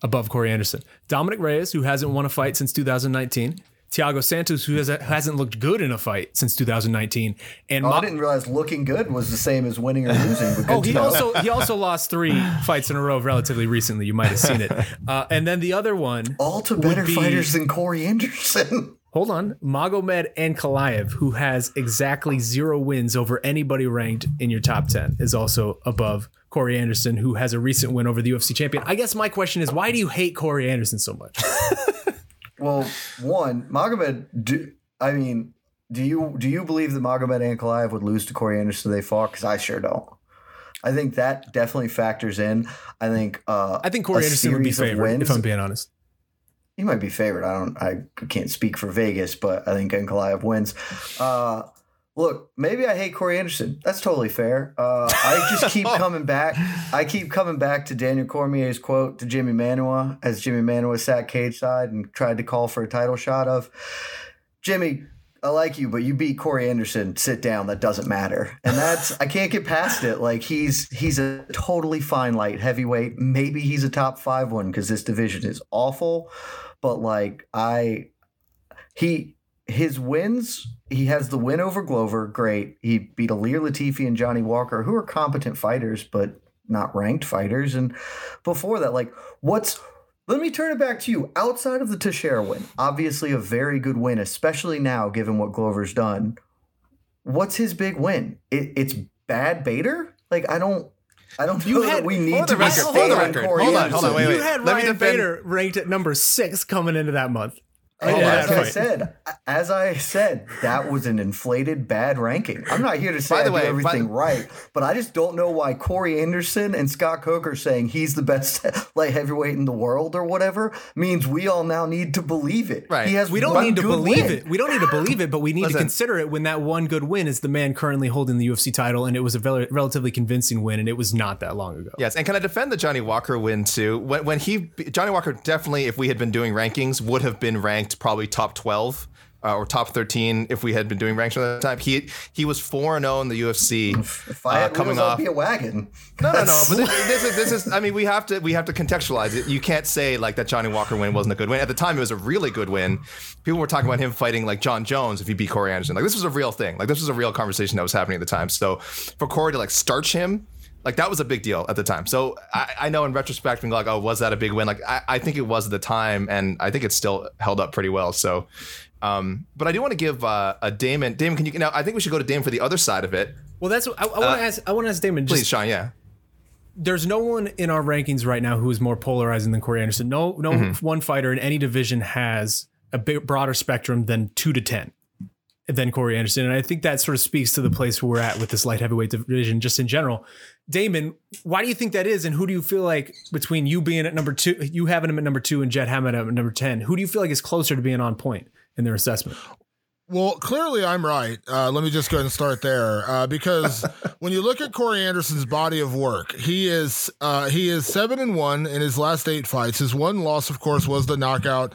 above Corey Anderson. Dominic Reyes, who hasn't won a fight since two thousand nineteen Thiago Santos, who has, hasn't looked good in a fight since two thousand nineteen And oh, Ma- I didn't realize looking good was the same as winning or losing. oh, he also, he also lost three fights in a row relatively recently. You might have seen it. Uh, and then the other one. All to better be, fighters than Corey Anderson. Hold on. Magomed Ankalaev, who has exactly zero wins over anybody ranked in your top ten, is also above Corey Anderson, who has a recent win over the U F C champion. I guess my question is, why do you hate Corey Anderson so much? Well, one, Magomed, do, I mean, do you do you believe that Magomed Ankalaev would lose to Corey Anderson if they fought? Because I sure don't. I think that definitely factors in. I think uh, I think Corey Anderson would be favored, if I'm being honest. He might be favored. I don't. I can't speak for Vegas, but I think Ankalaev wins. Uh, look, maybe I hate Corey Anderson. That's totally fair. Uh, I just keep coming back. I keep coming back to Daniel Cormier's quote to Jimmy Manuwa as Jimmy Manuwa sat cage side and tried to call for a title shot of Jimmy. I like you, but you beat Corey Anderson. Sit down. That doesn't matter. And that's I can't get past it. Like he's he's a totally fine light heavyweight. Maybe he's a top five one because this division is awful. But like I, he his wins. He has the win over Glover. Great. He beat Alir Latifi and Johnny Walker, who are competent fighters but not ranked fighters. And before that, like what's. Let me turn it back to you. Outside of the Teixeira win, obviously a very good win, especially now given what Glover's done. What's his big win? It, it's bad Bader? Like I don't I don't you know had, that we need to record, hold on, Corey hold on, hold on, wait, wait. You had Let Ryan Bader ranked at number six coming into that month. Oh, yeah, as I said, as I said, that was an inflated bad ranking. I'm not here to say I do everything by, right, but I just don't know why Corey Anderson and Scott Coker saying he's the best light heavyweight in the world or whatever means we all now need to believe it. Right. He has we don't need to believe win. it. We don't need to believe it, but we need Listen. to consider it when that one good win is the man currently holding the U F C title, and it was a ve- relatively convincing win, and it was not that long ago. Yes, and can I defend the Johnny Walker win too? When, when he Johnny Walker definitely, if we had been doing rankings, would have been ranked probably top twelve uh, or top thirteen if we had been doing ranks at that time. He he was four and oh in the U F C. If I had uh, coming off, I'd be a wagon. No, no, no. But this, this is this is. I mean, we have to we have to contextualize it. You can't say like that Johnny Walker win wasn't a good win. At the time, it was a really good win. People were talking about him fighting like Jon Jones if he beat Corey Anderson. Like this was a real thing. Like this was a real conversation that was happening at the time. So for Corey to like starch him Like, that was a big deal at the time. So I, I know in retrospect, I'm like, oh, was that a big win? Like, I, I think it was at the time, and I think it's still held up pretty well. So, um, but I do want to give uh, a Damon. Damon, can you? Now, I think we should go to Damon for the other side of it. Well, that's what I, I want to uh, ask. I want to ask Damon. Just, please, Sean. Yeah. There's no one in our rankings right now who is more polarizing than Corey Anderson. No, no mm-hmm. one fighter in any division has a big, broader spectrum than two to ten. Than Corey Anderson. And I think that sort of speaks to the place we're at with this light heavyweight division just in general. Damon, why do you think that is? And who do you feel like, between you being at number two, you having him at number two and Jed Hammond at number ten, who do you feel like is closer to being on point in their assessment? Well, clearly I'm right. Uh, let me just go ahead and start there. Uh, because when you look at Corey Anderson's body of work, he is uh, he is seven and one in his last eight fights. His one loss, of course, was the knockout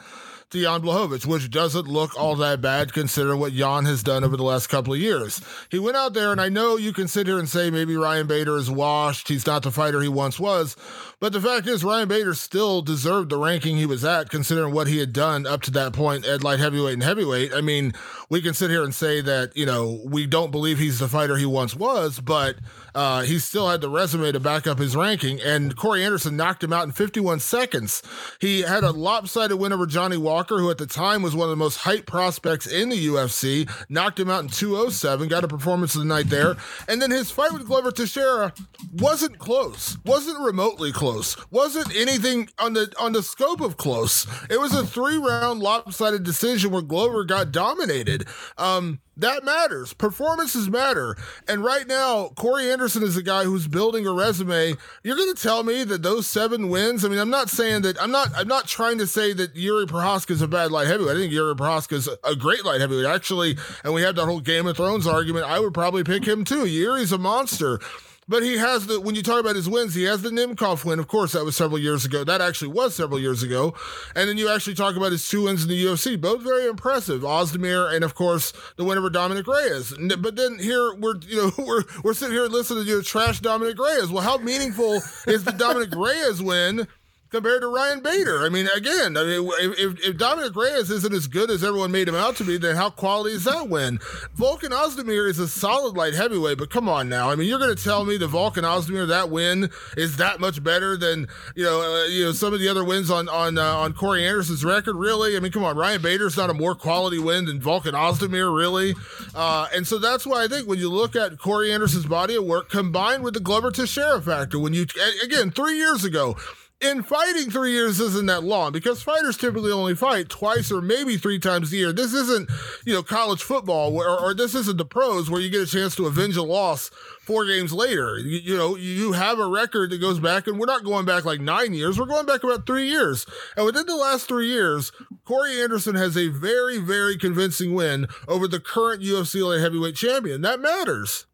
to Jan Blachowicz, which doesn't look all that bad considering what Jan has done over the last couple of years. He went out there, and I know you can sit here and say maybe Ryan Bader is washed, he's not the fighter he once was, but the fact is Ryan Bader still deserved the ranking he was at considering what he had done up to that point at light heavyweight and heavyweight. I mean, we can sit here and say that, you know, we don't believe he's the fighter he once was, but uh, he still had the resume to back up his ranking, and Corey Anderson knocked him out in fifty-one seconds. He had a lopsided win over Johnny Walker, who at the time was one of the most hyped prospects in the U F C, knocked him out in two oh seven, got a performance of the night there. And then his fight with Glover Teixeira wasn't close, wasn't remotely close, wasn't anything on the on the scope of close. It was a three-round lopsided decision where Glover got dominated. Um, that matters. Performances matter. And right now, Corey Anderson is a guy who's building a resume. You're going to tell me that those seven wins, I mean, I'm not saying that, I'm not, I'm not trying to say that Jiri Prochazka is a bad light heavyweight. I think Jiri Prochazka is a great light heavyweight, actually. And we have that whole Game of Thrones argument. I would probably pick him too. Yuri's a monster. But he has the, when you talk about his wins, he has the Nemkov win. Of course, that was several years ago. That actually was several years ago. And then you actually talk about his two wins in the U F C, both very impressive. Ozdemir and, of course, the win over Dominic Reyes. But then here, we're, you know, we're, we're sitting here listening to you trash Dominic Reyes. Well, how meaningful is the Dominic Reyes win compared to Ryan Bader? I mean, again, I mean, if, if Dominic Reyes isn't as good as everyone made him out to be, then how quality is that win? Volkan Ozdemir is a solid light heavyweight, but come on now. I mean, you're going to tell me the Volkan Ozdemir, that win, is that much better than, you know, uh, you know, some of the other wins on on uh, on Corey Anderson's record, really? I mean, come on, Ryan Bader's not a more quality win than Volkan Ozdemir, really? Uh, and so that's why I think when you look at Corey Anderson's body of work combined with the Glover Teixeira factor, when you, again, three years ago, in fighting, three years isn't that long because fighters typically only fight twice or maybe three times a year. This isn't, you know, college football or, or this isn't the pros where you get a chance to avenge a loss four games later. You, you know, you have a record that goes back, and we're not going back like nine years. We're going back about three years. And within the last three years, Corey Anderson has a very, very convincing win over the current U F C light heavyweight champion. That matters.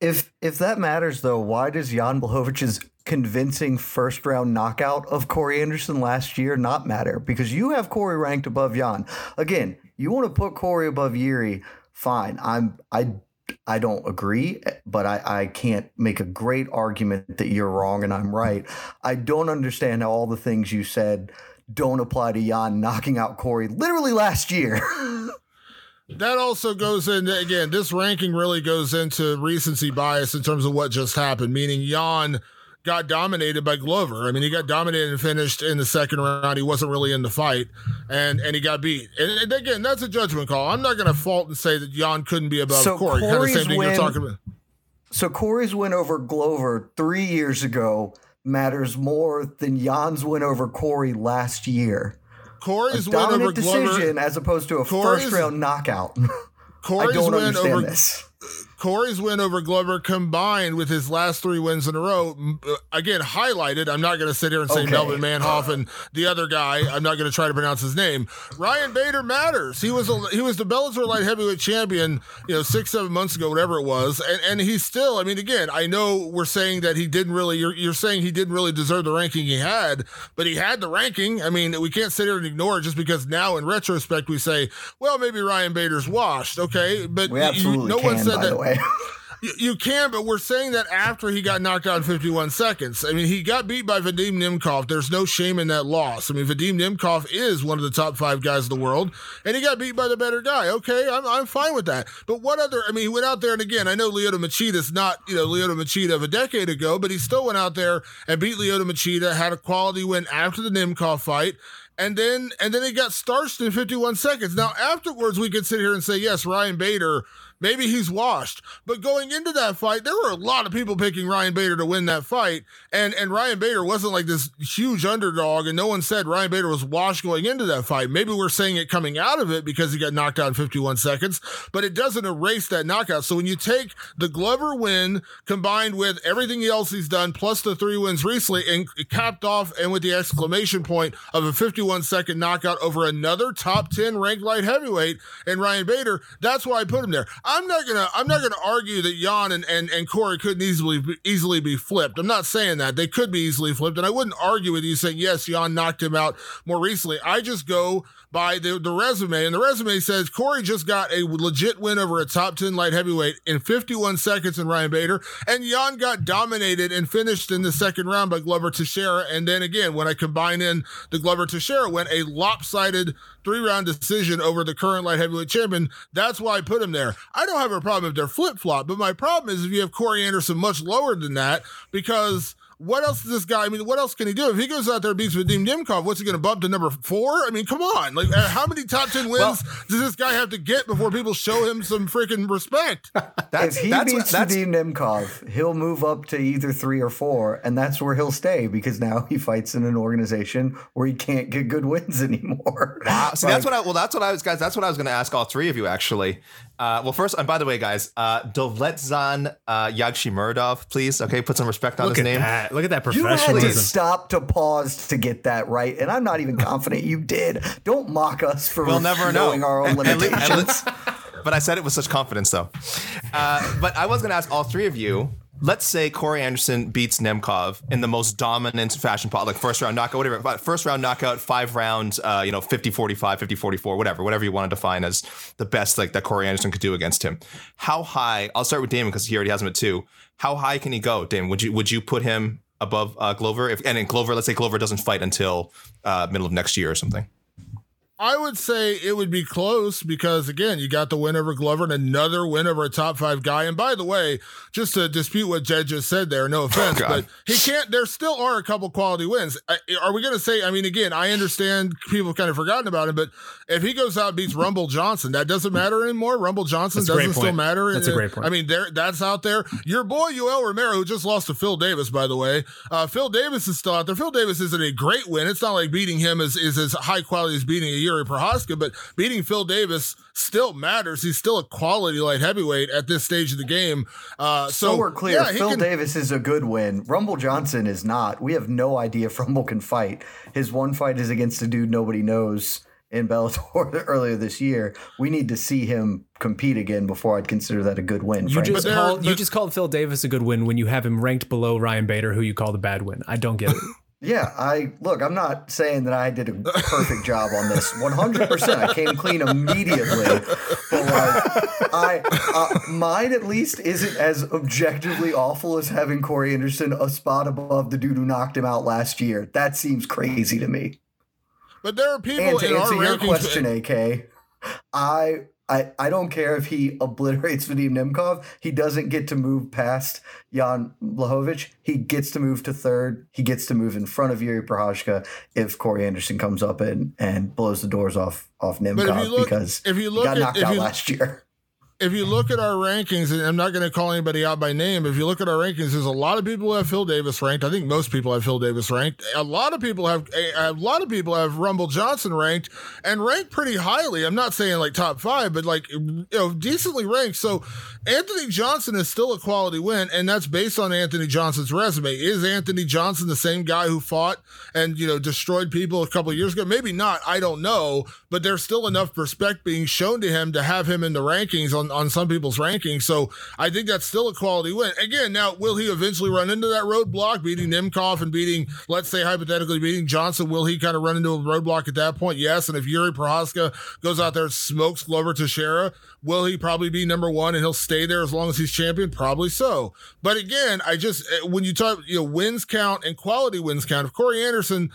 If if that matters, though, why does Jan Blachowicz's convincing first round knockout of Corey Anderson last year not matter? Because you have Corey ranked above Jan. Again, you want to put Corey above Jiri, fine. I'm I I don't agree, but I, I can't make a great argument that you're wrong and I'm right. I don't understand how all the things you said don't apply to Jan knocking out Corey literally last year. That also goes into, again, this ranking really goes into recency bias in terms of what just happened, meaning Jan got dominated by Glover. I mean, he got dominated and finished in the second round. He wasn't really in the fight, and and he got beat. And, and again, that's a judgment call. I'm not going to fault and say that Jan couldn't be above so Corey. Corey's kind of the same thing win, you're talking about. So Corey's win over Glover three years ago matters more than Jan's win over Corey last year. Corey's a win over decision Glover, as opposed to a Corey's, first round knockout. Corey's I don't win understand over, this. Corey's win over Glover combined with his last three wins in a row, again, highlighted. I'm not going to sit here and say okay. Melvin Manhoff and the other guy. I'm not going to try to pronounce his name. Ryan Bader matters. He was a, he was the Bellator light heavyweight champion, you know, six, seven months ago, whatever it was. And and he's still, I mean, again, I know we're saying that he didn't really, you're, you're saying he didn't really deserve the ranking he had, but he had the ranking. I mean, we can't sit here and ignore it just because now in retrospect we say, well, maybe Ryan Bader's washed. Okay. But you, no one said that. You, you can, but we're saying that after he got knocked out in fifty-one seconds. I mean, he got beat by Vadim Nemkov. There's no shame in that loss. I mean, Vadim Nemkov is one of the top five guys in the world, and he got beat by the better guy. Okay, I'm I'm fine with that. But what other, I mean, he went out there, and again, I know Lyoto Machida's not, you know, Lyoto Machida of a decade ago, but he still went out there and beat Lyoto Machida, had a quality win after the Nemkov fight. And then and then he got starched in fifty-one seconds. Now, afterwards, we could sit here and say, yes, Ryan Bader, maybe he's washed. But going into that fight, there were a lot of people picking Ryan Bader to win that fight. And and Ryan Bader wasn't like this huge underdog, and no one said Ryan Bader was washed going into that fight. Maybe we're saying it coming out of it because he got knocked out in fifty-one seconds, but it doesn't erase that knockout. So when you take the Glover win combined with everything else he's done, plus the three wins recently, and capped off and with the exclamation point of a fifty-one second knockout over another top ten ranked light heavyweight and Ryan Bader, that's why I put him there. I'm not gonna I'm not gonna argue that Jan and, and, and Corey couldn't easily easily be flipped. I'm not saying that. They could be easily flipped, and I wouldn't argue with you saying, yes, Jan knocked him out more recently. I just go by the, the resume, and the resume says Corey just got a legit win over a top ten light heavyweight in fifty-one seconds in Ryan Bader, and Jan got dominated and finished in the second round by Glover Teixeira, and then again, when I combine in the Glover Teixeira win, a lopsided three-round decision over the current light heavyweight champion. That's why I put him there. I don't have a problem if they're flip-flop, but my problem is if you have Corey Anderson much lower than that, because what else does this guy, I mean, what else can he do? If he goes out there and beats Vadim Nemkov, what's he going to bump to number four? I mean, come on. Like, how many top ten wins well, does this guy have to get before people show him some freaking respect? That's, if he that's beats what, that's, Vadim Nemkov, he'll move up to either three or four, and that's where he'll stay because now he fights in an organization where he can't get good wins anymore. Wow. See, like, that's what I, well, that's what I was, guys, that's what I was going to ask all three of you, actually. Uh, well, first, and by the way, guys, uh, Dovletzan uh, Yagshimurdov, please. Okay, put some respect on Look his name. That. Look at that professionalism. You had to stop to pause to get that right, and I'm not even confident you did. Don't mock us for we'll never knowing know. Our own limitations. But I said it with such confidence, though. Uh, but I was going to ask all three of you, let's say Corey Anderson beats Nemkov in the most dominant fashion, pot, like first round knockout, whatever, first round knockout, five rounds, uh, you know, fifty forty-five, fifty forty-four, whatever, whatever you want to define as the best like that Corey Anderson could do against him. How high? I'll start with Damon because he already has him at two. How high can he go, Damon? Would you would you put him above uh, Glover? If and in Glover, let's say Glover doesn't fight until uh, middle of next year or something. I would say it would be close because, again, you got the win over Glover and another win over a top five guy. And by the way, just to dispute what Jed just said there, no offense, oh, but he can't, there still are a couple quality wins. I, are we going to say, I mean, again, I understand people have kind of forgotten about him, but if he goes out and beats Rumble Johnson, that doesn't matter anymore. Rumble Johnson that's doesn't still matter. That's and, a great point. I mean, there, that's out there. Your boy, Yoel Romero, who just lost to Phil Davis, by the way, uh, Phil Davis is still out there. Phil Davis isn't a great win. It's not like beating him is, is as high quality as beating a Jiri Prochazka, but beating Phil Davis still matters. He's still a quality light heavyweight at this stage of the game. Uh, so, so we're clear. Yeah, Phil can, Davis is a good win. Rumble Johnson is not. We have no idea if Rumble can fight. His one fight is against a dude nobody knows in Bellator earlier this year. We need to see him compete again before I'd consider that a good win. You just, called, you just called Phil Davis a good win when you have him ranked below Ryan Bader, who you called a bad win. I don't get it. Yeah, I look, I'm not saying that I did a perfect job on this. one hundred percent I came clean immediately. But like, I, uh, mine at least isn't as objectively awful as having Corey Anderson a spot above the dude who knocked him out last year. That seems crazy to me. But there are people in our rankings. And to answer your question, A K, I... I, I don't care if he obliterates Vadim Nemkov. He doesn't get to move past Jan Blachowicz. He gets to move to third. He gets to move in front of Jiri Prochazka if Corey Anderson comes up and, and blows the doors off, off Nemkov look, because if you look he got knocked at, out you, last year. If you look at our rankings, and I'm not going to call anybody out by name, if you look at our rankings, there's a lot of people who have Phil Davis ranked. I think most people have Phil Davis ranked. A lot of people have a, a lot of people have Rumble Johnson ranked and ranked pretty highly. I'm not saying like top five, but like, you know, decently ranked. So Anthony Johnson is still a quality win, and that's based on Anthony Johnson's resume. Is Anthony Johnson the same guy who fought and, you know, destroyed people a couple of years ago? Maybe not. I don't know, but there's still enough respect being shown to him to have him in the rankings on on, on some people's rankings. So I think that's still a quality win. Again, now, will he eventually run into that roadblock, beating Nemkov and beating, let's say hypothetically beating Johnson? Will he kind of run into a roadblock at that point? Yes. And if Jiri Prochazka goes out there and smokes Glover Teixeira, will he probably be number one and he'll stay there as long as he's champion? Probably so. But again, I just, when you talk, you know, wins count and quality wins count, if Corey Anderson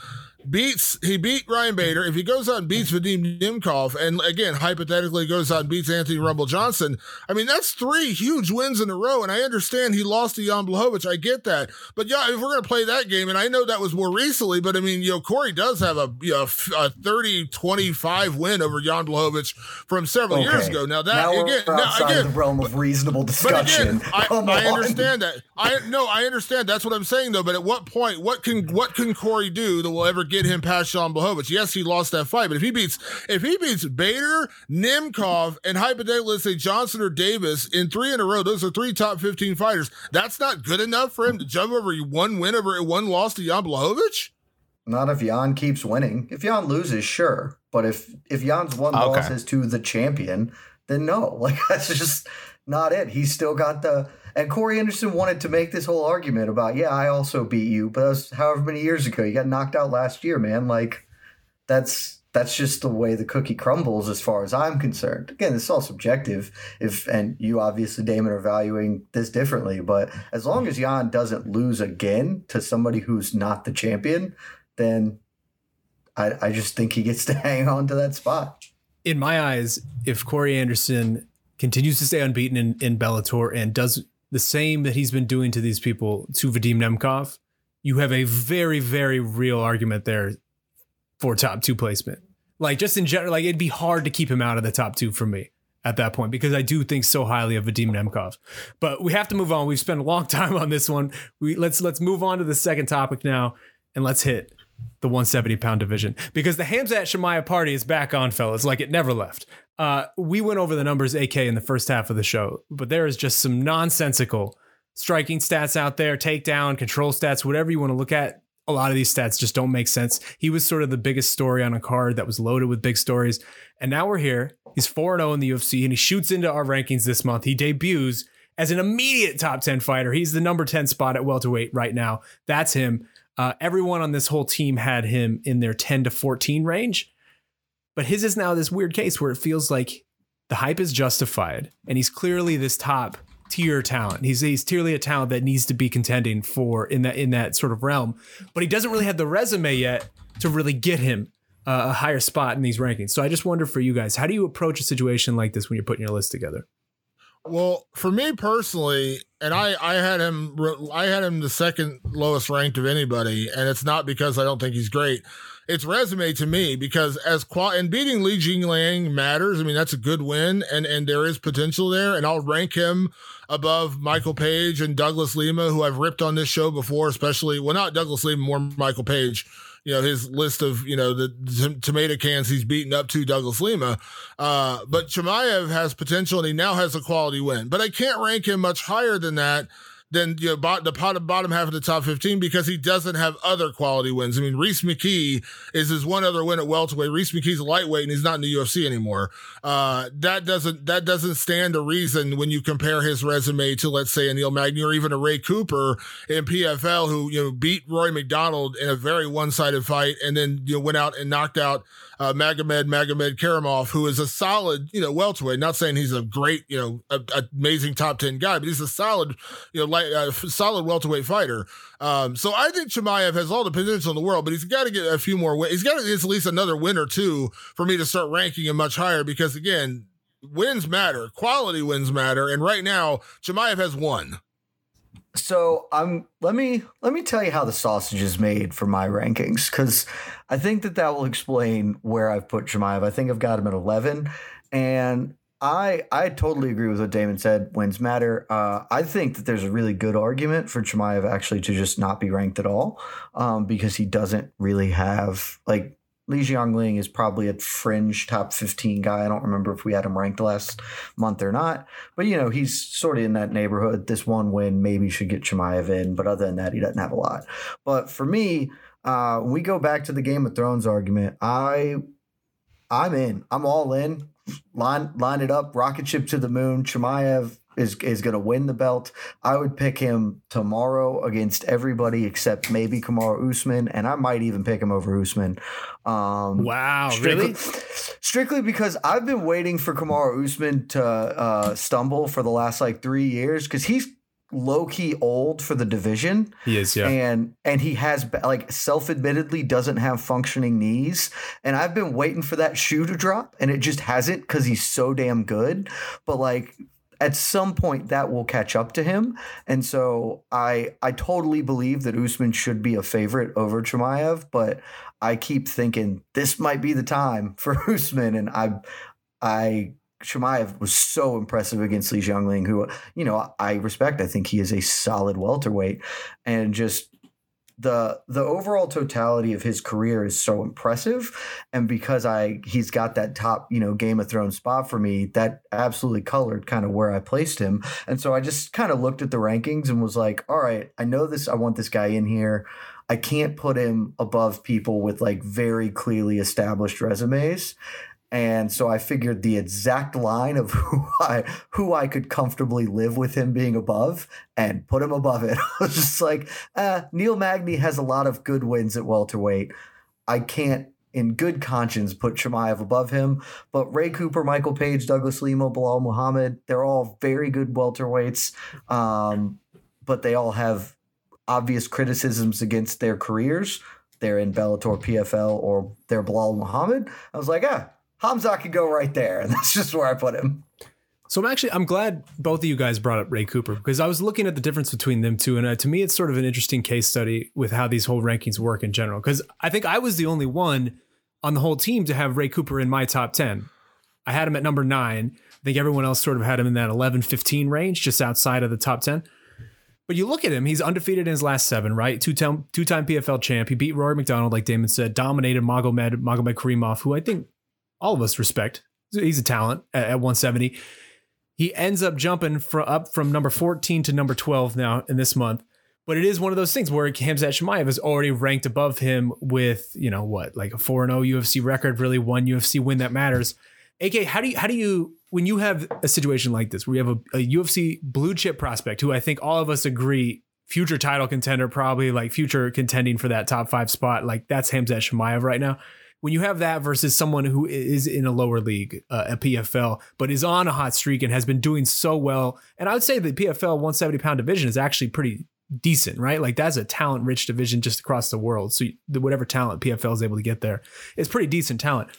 beats, he beat Ryan Bader, if he goes out and beats Vadim Nemkov, and again, hypothetically goes out and beats Anthony Rumble Johnson, I mean, that's three huge wins in a row, and I understand he lost to Jan Blachowicz, I get that, but yeah, if we're going to play that game, and I know that was more recently, but I mean, you know, Corey does have a, you know, a thirty twenty-five win over Jan Blachowicz from several okay. years ago. Now that, now we're again, now, again, the realm of reasonable discussion. But again, I, I understand that. I, no, I understand. That's what I'm saying, though, but at what point, what can, what can Corey do that will ever get him past Jan Blachowicz? Yes, he lost that fight, but if he beats, if he beats Bader, Nemkov, and hypothetically let's say Johnson or Davis in three in a row, those are three top fifteen fighters. That's not good enough for him to jump over one win over one loss to Jan Blachowicz? Not if Jan keeps winning. If Jan loses, sure, but if if Jan's one okay. loss is to the champion, then no, like that's just not it. He's still got the. And Corey Anderson wanted to make this whole argument about, yeah, I also beat you, but that was however many years ago. You got knocked out last year, man. Like, that's that's just the way the cookie crumbles as far as I'm concerned. Again, it's all subjective. If and you obviously, Damon, are valuing this differently. But as long as Jan doesn't lose again to somebody who's not the champion, then I, I just think he gets to hang on to that spot. In my eyes, if Corey Anderson continues to stay unbeaten in, in Bellator and does the same that he's been doing to these people, to Vadim Nemkov, you have a very, very real argument there for top two placement. Like, just in general, like, it'd be hard to keep him out of the top two for me at that point, because I do think so highly of Vadim Nemkov. But we have to move on. We've spent a long time on this one. We let's let's move on to the second topic now, and let's hit the one seventy pound division, because the Khamzat Chimaev party is back on, fellas, like it never left. Uh, we went over the numbers, A K, in the first half of the show, but there is just some nonsensical striking stats out there, takedown, control stats, whatever you want to look at. A lot of these stats just don't make sense. He was sort of the biggest story on a card that was loaded with big stories, and now we're here. He's four and oh in the U F C, and he shoots into our rankings this month. He debuts as an immediate top ten fighter. He's the number ten spot at welterweight right now. That's him. Uh, everyone on this whole team had him in their ten to fourteen range, but his is now this weird case where it feels like the hype is justified, and he's clearly this top tier talent. He's he's clearly a talent that needs to be contending for in that in that sort of realm, but he doesn't really have the resume yet to really get him uh, a higher spot in these rankings. So I just wonder for you guys, how do you approach a situation like this when you're putting your list together? Well, for me personally, and I, I had him, I had him the second lowest ranked of anybody, and it's not because I don't think he's great. It's resume to me, because as qual and beating Li Jingliang matters. I mean, that's a good win, and, and there is potential there, and I'll rank him above Michael Page and Douglas Lima, who I've ripped on this show before, especially, well, not Douglas Lima, more Michael Page. You know, his list of, you know, the t- tomato cans he's beaten up to Douglas Lima. Uh, but Chimaev has potential, and he now has a quality win. But I can't rank him much higher than that, than you know, bot- the pot- bottom half of the top fifteen, because he doesn't have other quality wins. I mean, Reese McKee is his one other win at welterweight. Reese McKee's a lightweight, and he's not in the U F C anymore. Uh, that doesn't that doesn't stand a reason when you compare his resume to, let's say, a Neil Magny or even a Ray Cooper in P F L, who you know beat Roy McDonald in a very one-sided fight, and then you know, went out and knocked out uh, Magomed Magomed Karamov, who is a solid you know welterweight. Not saying he's a great you know a, a amazing top ten guy, but he's a solid you know. Light a solid welterweight fighter. Um, so I think Chimaev has all the potential in the world, but he's got to get a few more wins. He's got to get at least another win or two for me to start ranking him much higher, because again, wins matter, quality wins matter, and right now Chimaev has one. So I'm let me let me tell you how the sausage is made for my rankings, because I think that that will explain where I've put Chimaev. I think I've got him at eleven, and I, I totally agree with what Damon said. Wins matter. Uh, I think that there's a really good argument for Chimaev actually to just not be ranked at all, um, because he doesn't really have – like Li Jingliang is probably a fringe top fifteen guy. I don't remember if we had him ranked last month or not. But, you know, he's sort of in that neighborhood. This one win maybe should get Chimaev in, but other than that, he doesn't have a lot. But for me, uh, we go back to the Game of Thrones argument. I – I'm in. I'm all in. Line line it up. Rocket ship to the moon. Chimaev is is going to win the belt. I would pick him tomorrow against everybody except maybe Kamaru Usman, and I might even pick him over Usman. Um, wow, strictly, really? Strictly because I've been waiting for Kamaru Usman to uh, stumble for the last like three years because he's low-key old for the division. He is, yeah. And and he has, like, self-admittedly doesn't have functioning knees. And I've been waiting for that shoe to drop, and it just hasn't because he's so damn good. But, like, at some point that will catch up to him. And so I I totally believe that Usman should be a favorite over Chimaev, but I keep thinking this might be the time for Usman, and I I... Chimaev was so impressive against Li Jingliang, who, you know, I respect. I think he is a solid welterweight, and just the the overall totality of his career is so impressive. And because I he's got that top, you know, Game of Thrones spot for me, that absolutely colored kind of where I placed him. And so I just kind of looked at the rankings and was like, all right, I know this. I want this guy in here. I can't put him above people with like very clearly established resumes. And so I figured the exact line of who I who I could comfortably live with him being above and put him above it. I was just like, eh, Neil Magny has a lot of good wins at welterweight. I can't, in good conscience, put Chimaev above him. But Ray Cooper, Michael Page, Douglas Lima, Bilal Muhammad, they're all very good welterweights, um, but they all have obvious criticisms against their careers. They're in Bellator, P F L, or they're Bilal Muhammad. I was like, ah. Khamzat could go right there, and that's just where I put him. So I'm actually, I'm glad both of you guys brought up Ray Cooper, because I was looking at the difference between them two, and uh, to me, it's sort of an interesting case study with how these whole rankings work in general, because I think I was the only one on the whole team to have Ray Cooper in my top ten. I had him at number nine. I think everyone else sort of had him in that eleven fifteen range, just outside of the top ten. But you look at him, he's undefeated in his last seven, right? Two-time, two-time P F L champ. He beat Rory McDonald, like Damon said, dominated Magomed, Magomed Karimov, who I think all of us respect. He's a talent at one seventy. He ends up jumping from up from number fourteen to number twelve now in this month. But it is one of those things where Khamzat Chimaev is already ranked above him with, you know, what, like a four and oh U F C record, really one U F C win that matters. A K, how do you, how do you, when you have a situation like this, where you have a, a U F C blue chip prospect who I think all of us agree, future title contender, probably like future contending for that top five spot, like that's Khamzat Chimaev right now. When you have that versus someone who is in a lower league, uh, a P F L, but is on a hot streak and has been doing so well. And I would say the P F L one seventy pound division is actually pretty decent, right? Like that's a talent rich division just across the world. So whatever talent P F L is able to get there, it's pretty decent talent.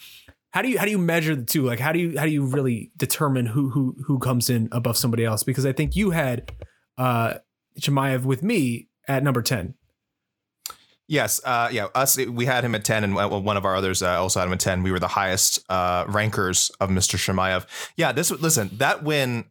How do you, how do you measure the two? Like, how do you, how do you really determine who, who, who comes in above somebody else? Because I think you had uh, Chimaev with me at number ten. Yes. Uh, yeah. Us. We had him at ten, and one of our others uh, also had him at ten. We were the highest uh, rankers of Mister Chimaev. Yeah. This. Listen. That win.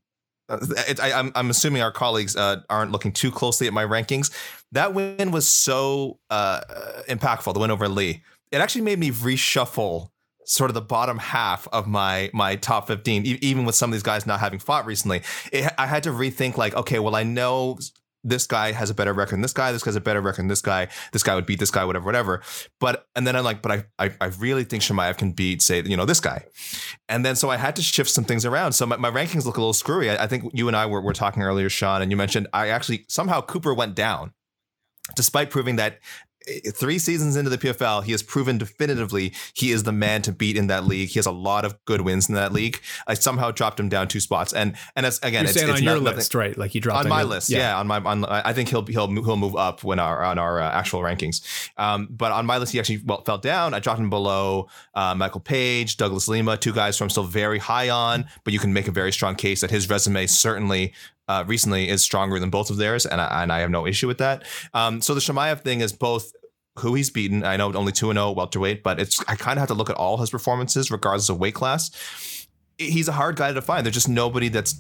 Uh, it, I, I'm. I'm assuming our colleagues uh, aren't looking too closely at my rankings. That win was so uh, impactful. The win over Lee. It actually made me reshuffle sort of the bottom half of my my top fifteen. E- even with some of these guys not having fought recently, it, I had to rethink. Like, okay, well, I know this guy has a better record than this guy. This guy's a better record than this guy. This guy would beat this guy, whatever, whatever. But, and then I'm like, but I, I, I really think Chimaev can beat, say, you know, this guy. And then, so I had to shift some things around. So my, my rankings look a little screwy. I, I think you and I were, were talking earlier, Sean, and you mentioned I actually somehow Cooper went down despite proving that three seasons into the P F L, he has proven definitively he is the man to beat in that league. He has a lot of good wins in that league. I somehow dropped him down two spots, and and as again, You're it's, it's on not, your nothing, list, right? Like he dropped on, on my your, list, yeah. yeah. On my, on, I think he'll he'll he'll move up when our on our uh, actual rankings. Um, but on my list, he actually well, fell down. I dropped him below uh, Michael Page, Douglas Lima, two guys who I'm still very high on. But you can make a very strong case that his resume certainly. Uh, recently is stronger than both of theirs, and I, and I have no issue with that. Um, so the Chimaev thing is both who he's beaten. I know only two and oh welterweight, but it's I kind of have to look at all his performances regardless of weight class. He's a hard guy to find. There's just nobody that's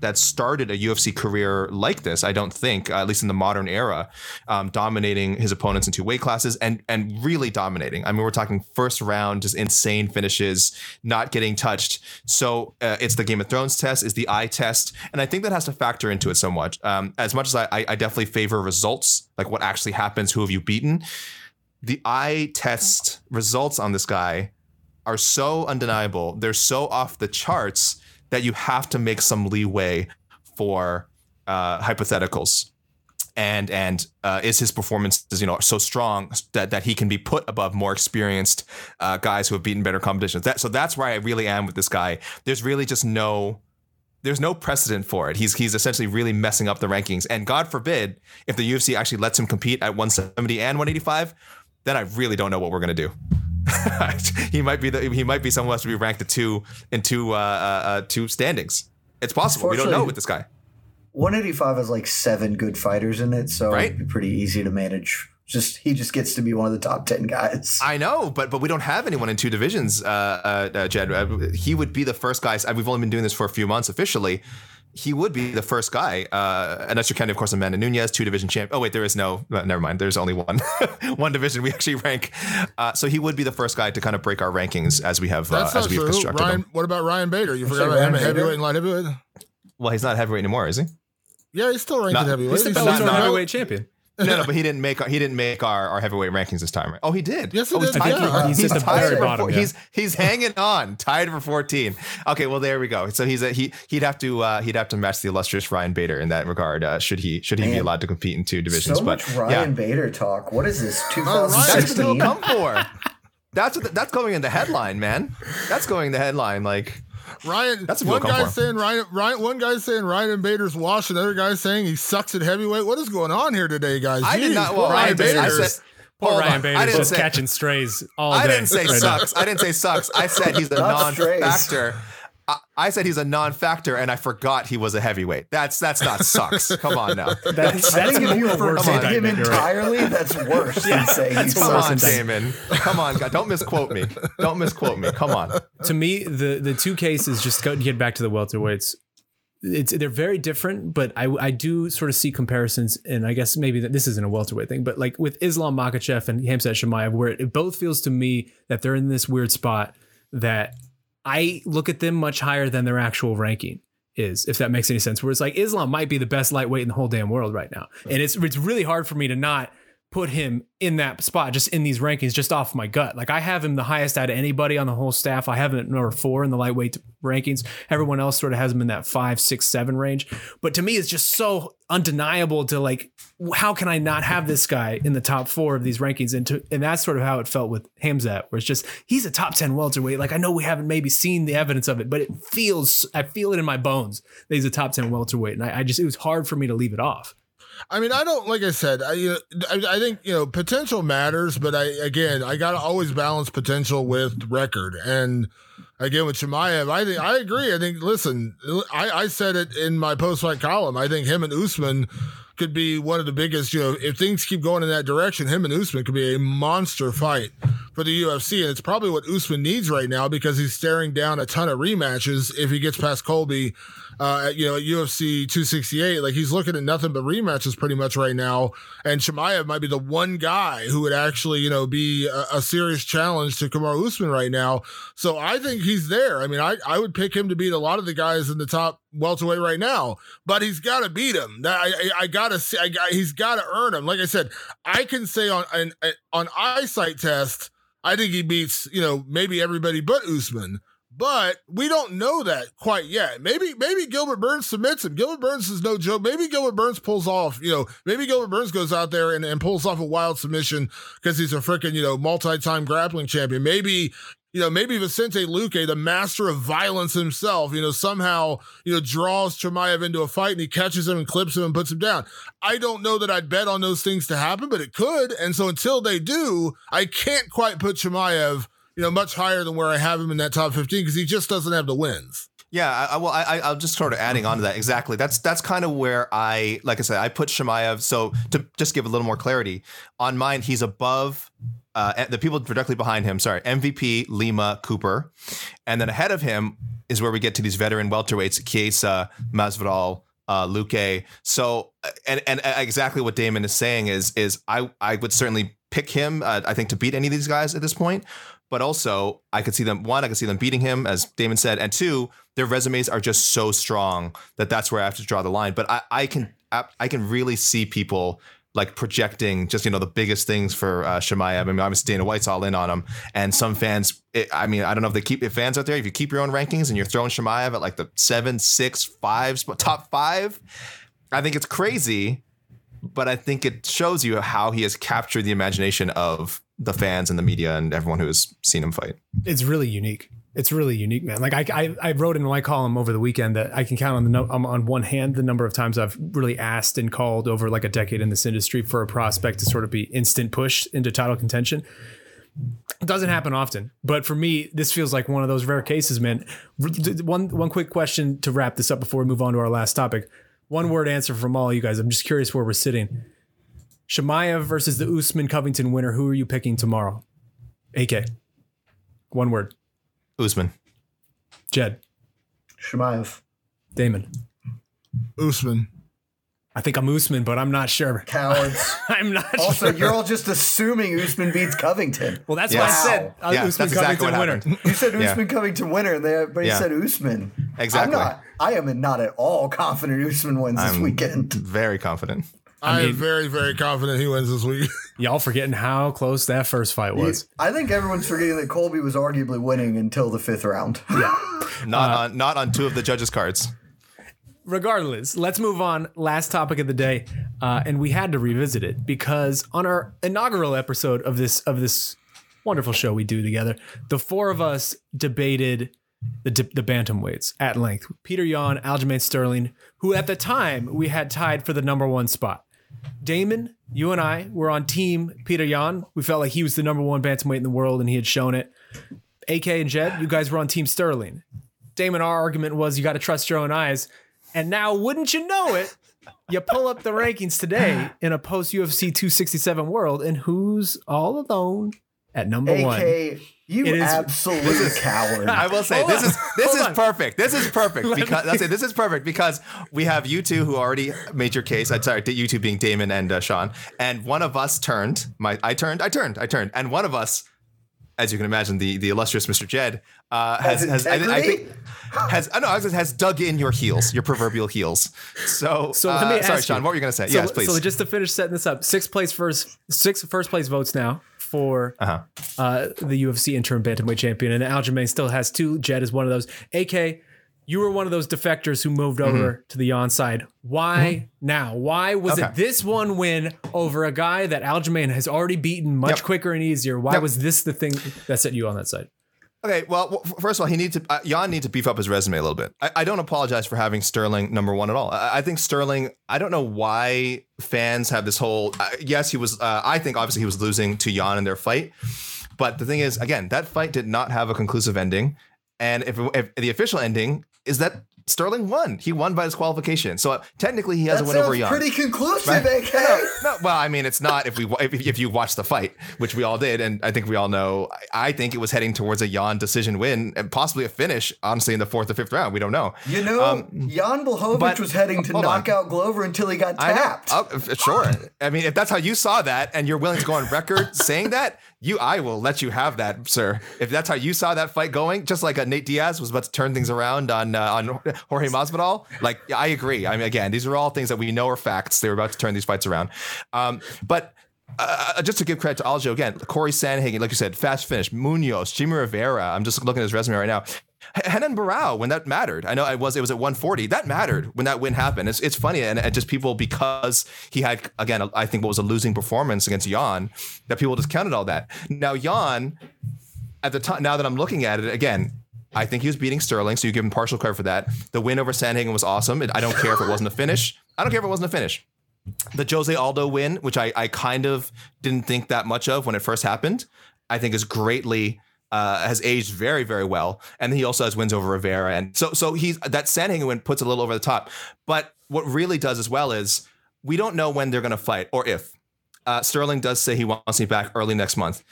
that started a U F C career like this, I don't think, uh, at least in the modern era, um, dominating his opponents in two weight classes and and really dominating. I mean, we're talking first round, just insane finishes, not getting touched. So uh, it's the Game of Thrones test, it's the eye test. And I think that has to factor into it somewhat. Um, as much as I, I definitely favor results, like what actually happens, who have you beaten? The eye test results on this guy are so undeniable, they're so off the charts that you have to make some leeway for uh, hypotheticals. And and uh, is his performance, you know, so strong that, that he can be put above more experienced uh, guys who have beaten better competitions? That, so that's where I really am with this guy. There's really just no, there's no precedent for it. He's he's essentially really messing up the rankings. And God forbid if the U F C actually lets him compete at one seventy and one eighty-five, then I really don't know what we're gonna do. he might be the, he might be someone who has to be ranked at two in two uh, uh, two standings. It's possible. We don't know with this guy. one eighty-five has like seven good fighters in it, so right? It'd be pretty easy to manage. Just he just gets to be one of the top ten guys. I know, but but we don't have anyone in two divisions, uh, uh, Jed. Uh, he would be the first guy. We've only been doing this for a few months officially. He would be the first guy, uh, unless you're counting, of course, Amanda Nunes, two division champ. Oh wait, there is no. Never mind. There's only one, one division we actually rank. Uh, so he would be the first guy to kind of break our rankings as we have uh, as we've true. constructed Ryan, them. What about Ryan Bader? You forgot about Ryan him at heavyweight and light heavyweight. Well, he's not heavyweight anymore, is he? Yeah, he's still ranked not, heavyweight. He's the he's not, heavyweight champion. No, no, but he didn't make he didn't make our, our heavyweight rankings this time, right? Oh, he did. Yes, he oh, did. He's, yeah. he's, he's, tied bottom, yeah. he's he's hanging on, tied for fourteen. Okay, well there we go. So he's a, he he'd have to uh, he'd have to match the illustrious Ryan Bader in that regard. Uh, should he should he Man, be allowed to compete in two divisions? So but much Ryan yeah. Bader talk. What is this? two thousand sixteen. That's what they'll come for. That's what the, that's going in the headline, man. That's going in the headline, like. Ryan, That's one guy's saying Ryan, Ryan, one guy's saying Ryan Bader's washed, another guy's saying he sucks at heavyweight. What is going on here today, guys? I Jeez, did not. Well, Ryan Bader's poor Ryan Bader's just catching strays all I day. I didn't say right sucks. Now. I didn't say sucks. I said he's a non-factor. I, I said he's a non-factor, and I forgot he was a heavyweight. That's that's not sucks. Come on now. That's, that's I think if you overstate him entirely, right. That's worse yeah, than saying he's Come on, Damon. Come on, God. Don't misquote me. Don't misquote me. Come on. To me, the, the two cases, just go, get back to the welterweights, it's, they're very different, but I, I do sort of see comparisons, and I guess maybe that this isn't a welterweight thing, but like with Islam Makhachev and Khamzat Chimaev, where it both feels to me that they're in this weird spot that... I look at them much higher than their actual ranking is, if that makes any sense. Where it's like Islam might be the best lightweight in the whole damn world right now. And it's it's really hard for me to not put him in that spot, just in these rankings, just off my gut. Like I have him the highest out of anybody on the whole staff. I have him at number four in the lightweight rankings. Everyone else sort of has him in that five, six, seven range. But to me, it's just so undeniable to like, how can I not have this guy in the top four of these rankings? And to, and that's sort of how it felt with Khamzat, where it's just, he's a top ten welterweight. Like I know we haven't maybe seen the evidence of it, but it feels, I feel it in my bones that he's a top ten welterweight. And I, I just, it was hard for me to leave it off. I mean, I don't, like I said, I, you know, I I think, you know, potential matters, but I, again, I got to always balance potential with record. And again, with Chimaev, I think, I agree. I think, listen, I, I said it in my post-fight column. I think him and Usman could be one of the biggest, you know, if things keep going in that direction, him and Usman could be a monster fight for the U F C. And it's probably what Usman needs right now because he's staring down a ton of rematches. If he gets past Colby, uh, you know, at U F C two sixty-eight, like he's looking at nothing but rematches pretty much right now. And Chimaev might be the one guy who would actually, you know, be a, a serious challenge to Kamaru Usman right now. So I think he's there. I mean, I, I would pick him to beat a lot of the guys in the top welterweight right now, but he's got to beat him. I, I, I gotta see, I, I, he's got to earn him. Like I said, I can say on an, on eyesight test, I think he beats, you know, maybe everybody but Usman, but we don't know that quite yet. Maybe, maybe Gilbert Burns submits him. Gilbert Burns is no joke. Maybe Gilbert Burns pulls off, you know, maybe Gilbert Burns goes out there and, and pulls off a wild submission because he's a freaking, you know, multi-time grappling champion. Maybe, you know, maybe Vicente Luque, the master of violence himself, you know, somehow, you know, draws Chimaev into a fight and he catches him and clips him and puts him down. I don't know that I'd bet on those things to happen, but it could. And so until they do, I can't quite put Chimaev, you know, much higher than where I have him in that top fifteen because he just doesn't have the wins. Yeah, I, I, well, I, I'm just sort of adding on to that. Exactly. That's that's kind of where I, like I said, I put Chimaev. So to just give a little more clarity on mine, he's above uh, the people directly behind him. Sorry, M V P, Lima, Cooper. And then ahead of him is where we get to these veteran welterweights, Chiesa, Masvidal, uh, Luque. So and, and exactly what Damon is saying is, is I, I would certainly pick him, uh, I think, to beat any of these guys at this point. But also, I could see them, one, I could see them beating him, as Damon said, and two, their resumes are just so strong that that's where I have to draw the line. But I, I can I, I can really see people like projecting just, you know, the biggest things for uh, Chimaev. I mean, obviously Dana White's all in on him, and some fans, it, I mean, I don't know if they keep if fans out there, if you keep your own rankings and you're throwing Chimaev at like the seven, six, five, top five, I think it's crazy, but I think it shows you how he has captured the imagination of the fans and the media and everyone who has seen him fight. It's really unique. It's really unique, man. Like I, I, I wrote in my column over the weekend that I can count on the no, um, on one hand the number of times I've really asked and called over like a decade in this industry for a prospect to sort of be instant pushed into title contention. It doesn't happen often, but for me, this feels like one of those rare cases, man. One, one quick question to wrap this up before we move on to our last topic. One word answer from all you guys. I'm just curious where we're sitting. Chimaev versus the Usman Covington winner. Who are you picking tomorrow? A K. One word. Usman. Jed. Chimaev. Damon. Usman. I think I'm Usman, but I'm not sure. Cowards. I'm not also, sure. Also, you're all just assuming Usman beats Covington. Well, that's yeah. what I said. Uh, yeah, Usman Covington exactly winner. You said Usman yeah. Covington winner, and they, but he yeah. said Usman. Exactly. I'm not, I am not at all confident Usman wins I'm this weekend. Very confident. I, I mean, am very, very confident he wins this week. Y'all forgetting how close that first fight was. I think everyone's forgetting that Colby was arguably winning until the fifth round. Yeah, not uh, on, not on two of the judges' cards. Regardless, let's move on. Last topic of the day, uh, and we had to revisit it because on our inaugural episode of this of this wonderful show we do together, the four of us debated the the bantamweights at length. Petr Yan, Aljamain Sterling, who at the time we had tied for the number one spot. Damon, you and I were on team Petr Yan. We felt like he was the number one bantamweight in the world, and he had shown it. A K and Jed, you guys were on team Sterling. Damon, our argument was you got to trust your own eyes. And now, wouldn't you know it, you pull up the rankings today in a post-U F C two sixty-seven world, and who's all alone at number A K, one? A K, you is, absolute is, coward. I will say, hold this on, is this is on. perfect. This is perfect. because I'll say this is perfect because we have you two who already made your case. I'm sorry, you two being Damon and uh, Sean. And one of us turned. My, I turned, I turned, I turned. And one of us, as you can imagine, the, the illustrious Mister Jed, uh, has, has, I, I think, has, I know, has dug in your heels, your proverbial heels. So, so uh, let me sorry, ask Sean, you, what were you going to say? So, yes, please. So just to finish setting this up, six place first, six first place votes now for uh-huh. uh, the U F C interim bantamweight champion. And Aljamain still has two. Jed is one of those. A K, you were one of those defectors who moved mm-hmm. over to the Yan side. Why mm-hmm. now? Why was okay. it this one win over a guy that Aljamain has already beaten much yep. quicker and easier? Why yep. was this the thing that set you on that side? Okay, well, first of all, he needs to uh, Yan needs to beef up his resume a little bit. I, I don't apologize for having Sterling number one at all. I, I think Sterling, I don't know why fans have this whole, uh, yes, he was, uh, I think obviously he was losing to Yan in their fight. But the thing is, again, that fight did not have a conclusive ending. And if, if the official ending is that Sterling won, he won by disqualification. So uh, technically, he has that a win over Yan. Pretty conclusive, right? A K. No, no, well, I mean, it's not if we if, if you watch the fight, which we all did, and I think we all know. I, I think it was heading towards a Yan decision win and possibly a finish. Honestly, in the fourth or fifth round, we don't know. You know, um, Jan Blachowicz but, was heading to knock on. out Glover until he got tapped. I know, sure. I mean, if that's how you saw that, and you're willing to go on record saying that. You, I will let you have that, sir. If that's how you saw that fight going, just like uh, Nate Diaz was about to turn things around on uh, on Jorge Masvidal. Like, I agree. I mean, again, these are all things that we know are facts. They were about to turn these fights around. Um, but uh, just to give credit to Aljo, again, Cory Sandhagen, like you said, fast finish, Munoz, Jimmy Rivera. I'm just looking at his resume right now. Henan Barao, when that mattered, I know it was it was at one forty. That mattered when that win happened. It's it's funny, and, and just people, because he had, again, I think what was a losing performance against Yan, that people discounted all that. Now Yan, at the time, now that I'm looking at it again, I think he was beating Sterling, so you give him partial credit for that. The win over Sandhagen was awesome. It, I don't care if it wasn't a finish. I don't care if it wasn't a finish. The Jose Aldo win, which I I kind of didn't think that much of when it first happened, I think is greatly. Uh, has aged very, very well. And he also has wins over Rivera. And so so he's, that Sandhagen win puts it a little over the top. But what really does as well is we don't know when they're going to fight or if. Uh, Sterling does say he wants me back early next month.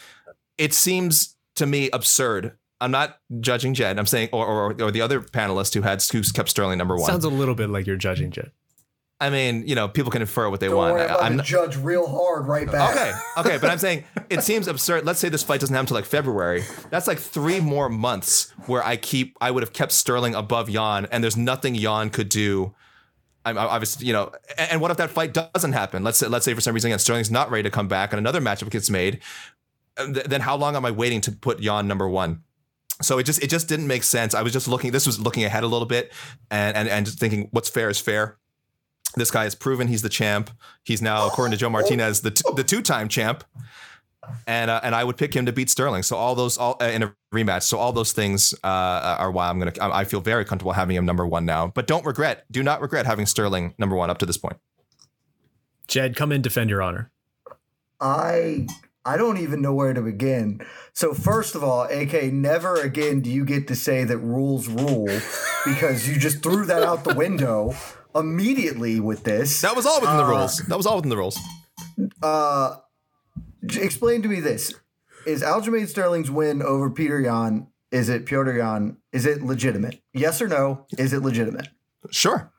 It seems to me absurd. I'm not judging Jed. I'm saying or or, or the other panelist who had who kept Sterling number one. Sounds a little bit like you're judging Jed. I mean, you know, people can infer what they Don't want. Worry about I'm not judge real hard right back. Okay, okay, but I'm saying it seems absurd. Let's say this fight doesn't happen until like February. That's like three more months where I keep I would have kept Sterling above Yan, and there's nothing Yan could do I'm obviously, you know, and what if that fight doesn't happen? Let's say, let's say for some reason, again, Sterling's not ready to come back and another matchup gets made. Then how long am I waiting to put Jan number one? So it just, it just didn't make sense. I was just looking, this was looking ahead a little bit and, and, and just thinking what's fair is fair. This guy has proven he's the champ. He's now, according to Joe Martinez, the, t- the two time champ. And uh, and I would pick him to beat Sterling. So all those all uh, in a rematch. So all those things uh, are why I'm going to I feel very comfortable having him number one now. But don't regret. Do not regret having Sterling number one up to this point. Jed, come in, defend your honor. I I don't even know where to begin. So first of all, A K, never again do you get to say that rules rule because you just threw that out the window immediately with this. That was all within uh, the rules. That was all within the rules. Uh. Explain to me this. Is Aljamain Sterling's win over Petr Yan, is it Petr Yan, is it legitimate? Yes or no, is it legitimate? Sure.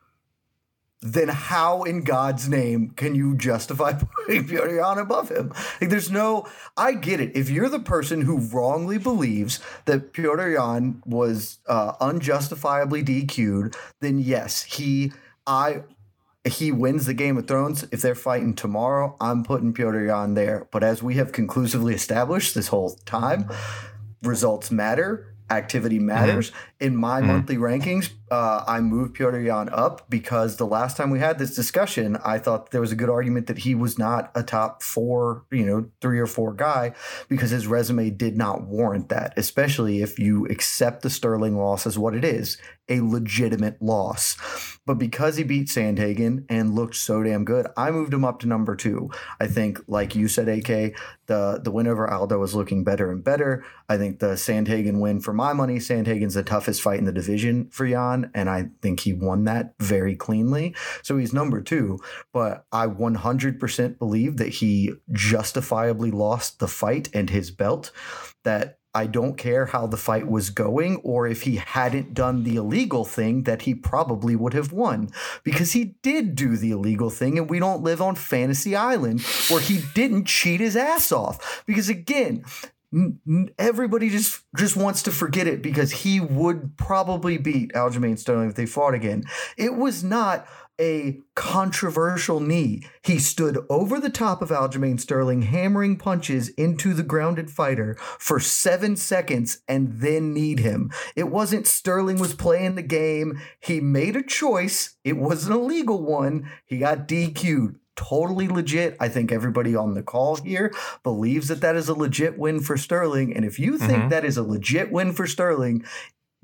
Then how in God's name can you justify putting Petr Yan above him? Like, there's no – I get it. If you're the person who wrongly believes that Petr Yan was uh, unjustifiably D Q'd, then yes, he – I – he wins the Game of Thrones. If they're fighting tomorrow, I'm putting Petr Yan there. But as we have conclusively established this whole time, results matter, activity matters. Mm-hmm. In my mm-hmm. monthly rankings, uh, I moved Petr Yan up because the last time we had this discussion, I thought there was a good argument that he was not a top four, you know, three or four guy because his resume did not warrant that, especially if you accept the Sterling loss as what it is, a legitimate loss. But because he beat Sandhagen and looked so damn good, I moved him up to number two. I think, like you said, A K, the, the win over Aldo is looking better and better. I think the Sandhagen win, for my money, Sandhagen's the toughest fight in the division for Jan, and I think he won that very cleanly. So he's number two, but I one hundred percent believe that he justifiably lost the fight and his belt. That I don't care how the fight was going or if he hadn't done the illegal thing that he probably would have won, because he did do the illegal thing and we don't live on Fantasy Island where he didn't cheat his ass off. Because again, everybody just, just wants to forget it because he would probably beat Aljamain Sterling if they fought again. It was not a controversial knee. He stood over the top of Aljamain Sterling, hammering punches into the grounded fighter for seven seconds and then kneed him. It wasn't Sterling was playing the game. He made a choice. It was an illegal one. He got D Q'd. Totally legit. I think everybody on the call here believes that that is a legit win for Sterling. And if you think mm-hmm. that is a legit win for Sterling,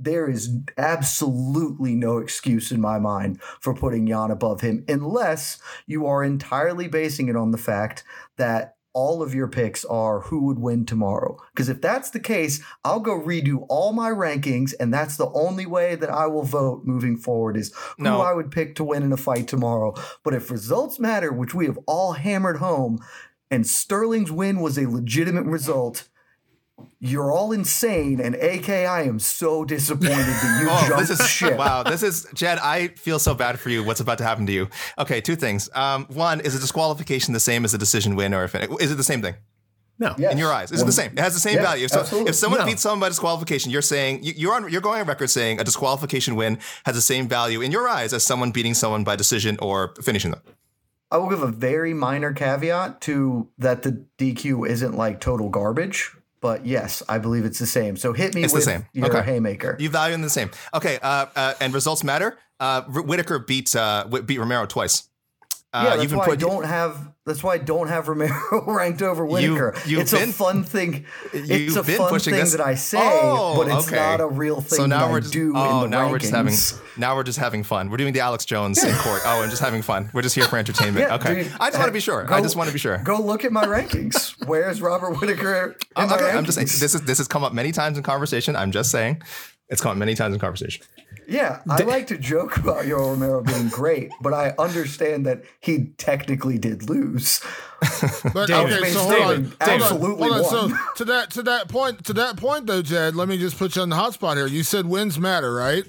there is absolutely no excuse in my mind for putting Jan above him, unless you are entirely basing it on the fact that all of your picks are who would win tomorrow. Because if that's the case, I'll go redo all my rankings, and that's the only way that I will vote moving forward is who no. I would pick to win in a fight tomorrow. But if results matter, which we have all hammered home, and Sterling's win was a legitimate result, you're all insane, and A K, I am so disappointed that you oh, jumped this is, ship. Wow, this is, Jed, I feel so bad for you. What's about to happen to you? Okay, two things. Um, one, is a disqualification the same as a decision win, or if it, is it the same thing? No. Yes. In your eyes, is well, it the same? It has the same yeah, value. So absolutely. If someone no. beats someone by disqualification, you're saying, you, you're on, you're going on record saying a disqualification win has the same value in your eyes as someone beating someone by decision or finishing them. I will give a very minor caveat to that the D Q isn't like total garbage. But yes, I believe it's the same. So hit me it's with the same. your okay. haymaker. You value them the same. Okay, uh, uh, and results matter. Uh, Whitaker beat uh, beat Romero twice. Uh, yeah, that's you've been why put, I don't have. That's why I don't have Romero ranked over Whitaker. You, it's been, a fun thing. It's a fun thing this. that I say, oh, but it's okay. not a real thing. So now that we're I do. Oh, in the now rankings. we're just having. Now we're just having fun. We're doing the Alex Jones in court. Oh, and just having fun. We're just here for entertainment. yeah, okay. Dude, I just want to be sure. Go, I just want to be sure. Go look at my rankings. Where's Robert Whitaker? In okay, my I'm just saying. This is this has come up many times in conversation. I'm just saying. It's come up many times in conversation. Yeah, I like to joke about Yoel Romero being great, but I understand that he technically did lose. Look, okay, so hold on. Absolutely hold on. Hold on. Won. So to that to that point to that point though, Jed, let me just put you on the hot spot here. You said wins matter, right?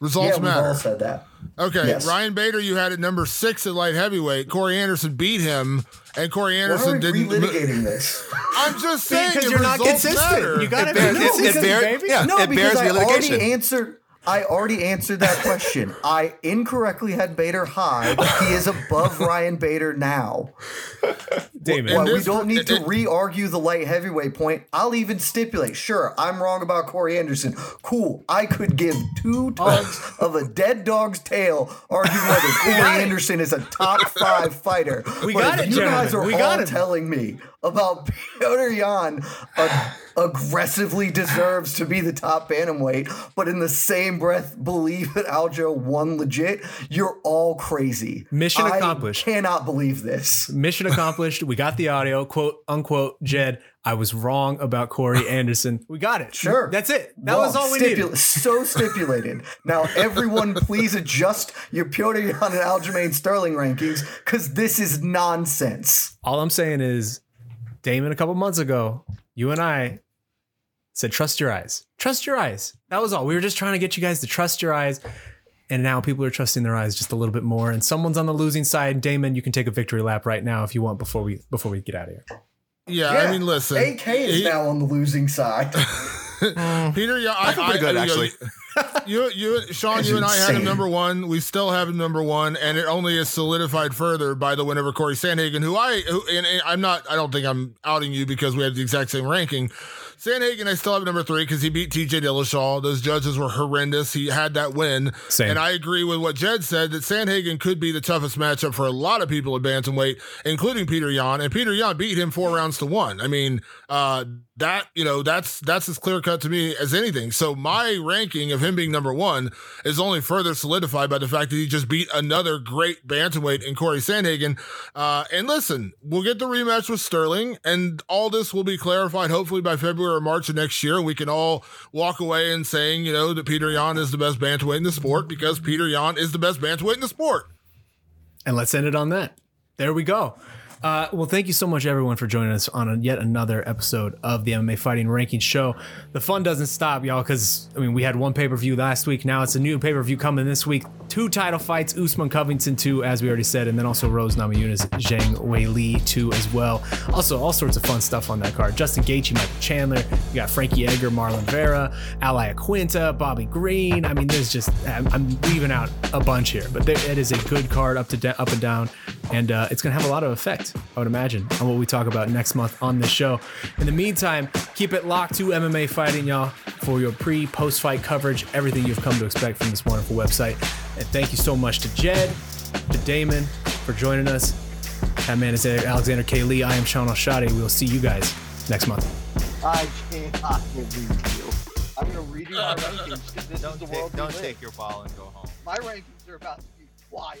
Results yeah, matter. We all said that. Okay, yes. Ryan Bader, you had at number six at light heavyweight. Corey Anderson beat him, and Corey Anderson didn't. Why are we relitigating this? I'm just saying because you're not consistent. Matter. You got to be consistent, baby. Yeah, no, it because bears I already answered. I already answered that question. I incorrectly had Bader high. He is above Ryan Bader now. Damon. Well, we don't need to re-argue the light heavyweight point. I'll even stipulate, sure, I'm wrong about Corey Anderson. Cool. I could give two tugs of a dead dog's tail arguing whether Corey Anderson is a top five fighter. We but got it, you guys are we all got telling me about Petr Yan uh, aggressively deserves to be the top bantamweight, but in the same breath believe that Aljo won legit, you're all crazy. Mission accomplished. I cannot believe this. Mission accomplished. We got the audio, quote unquote, Jed. I was wrong about Corey Anderson. We got it. Sure. That's it. That wrong. was all we Stipula- needed. So stipulated. Now, everyone, please adjust your Petr Yan and Aljamain Sterling rankings because this is nonsense. All I'm saying is, Damon, a couple months ago, you and I said, trust your eyes. Trust your eyes. That was all. We were just trying to get you guys to trust your eyes. And now people are trusting their eyes just a little bit more. And someone's on the losing side. Damon, you can take a victory lap right now if you want before we before we get out of here. Yeah, yeah, I mean, listen. A K is he, now on the losing side. Petr, yeah, I, I, good, I actually. You, you, Sean, That's you and insane. I had him number one. We still have him number one, and it only is solidified further by the win over Cory Sandhagen, who I, who, and, and I'm not, I don't think I'm outing you because we have the exact same ranking. Sandhagen, I still have number three because he beat T J Dillashaw. Those judges were horrendous. He had that win. Same. And I agree with what Jed said, that Sandhagen could be the toughest matchup for a lot of people at bantamweight, including Petr Yan. And Petr Yan beat him four rounds to one. I mean, uh, that, you know, that's, that's as clear cut to me as anything. So my ranking of him being number one is only further solidified by the fact that he just beat another great bantamweight in Cory Sandhagen. Uh, and listen, we'll get the rematch with Sterling, and all this will be clarified hopefully by February or March of next year, and we can all walk away and saying, you know, that Petr Yan is the best bantamweight in the sport because Petr Yan is the best bantamweight in the sport. And let's end it on that. There we go. Uh, well, thank you so much, everyone, for joining us on a, yet another episode of the M M A Fighting Ranking Show. The fun doesn't stop, y'all, because, I mean, we had one pay-per-view last week. Now it's a new pay-per-view coming this week. Two title fights, Usman Covington two, as we already said, and then also Rose Namajunas, Zhang Weili two as well. Also, all sorts of fun stuff on that card. Justin Gaethje, Michael Chandler. You got Frankie Edgar, Marlon Vera, Ali Aquinta, Bobby Green. I mean, there's just, I'm, I'm leaving out a bunch here, but there, it is a good card up to de- up and down, and uh, it's going to have a lot of effect, I would imagine, on what we talk about next month on this show. In the meantime, keep it locked to M M A Fighting, y'all, for your pre, post fight coverage, everything you've come to expect from this wonderful website. And thank you so much to Jed, to Damon for joining us. That man is Alexander K. Lee. I am Sean Alshadi. We'll see you guys next month. I cannot believe you. I'm going to read you my rankings because this don't is the take, world Don't take live. your ball and go home. My rankings are about to be wild.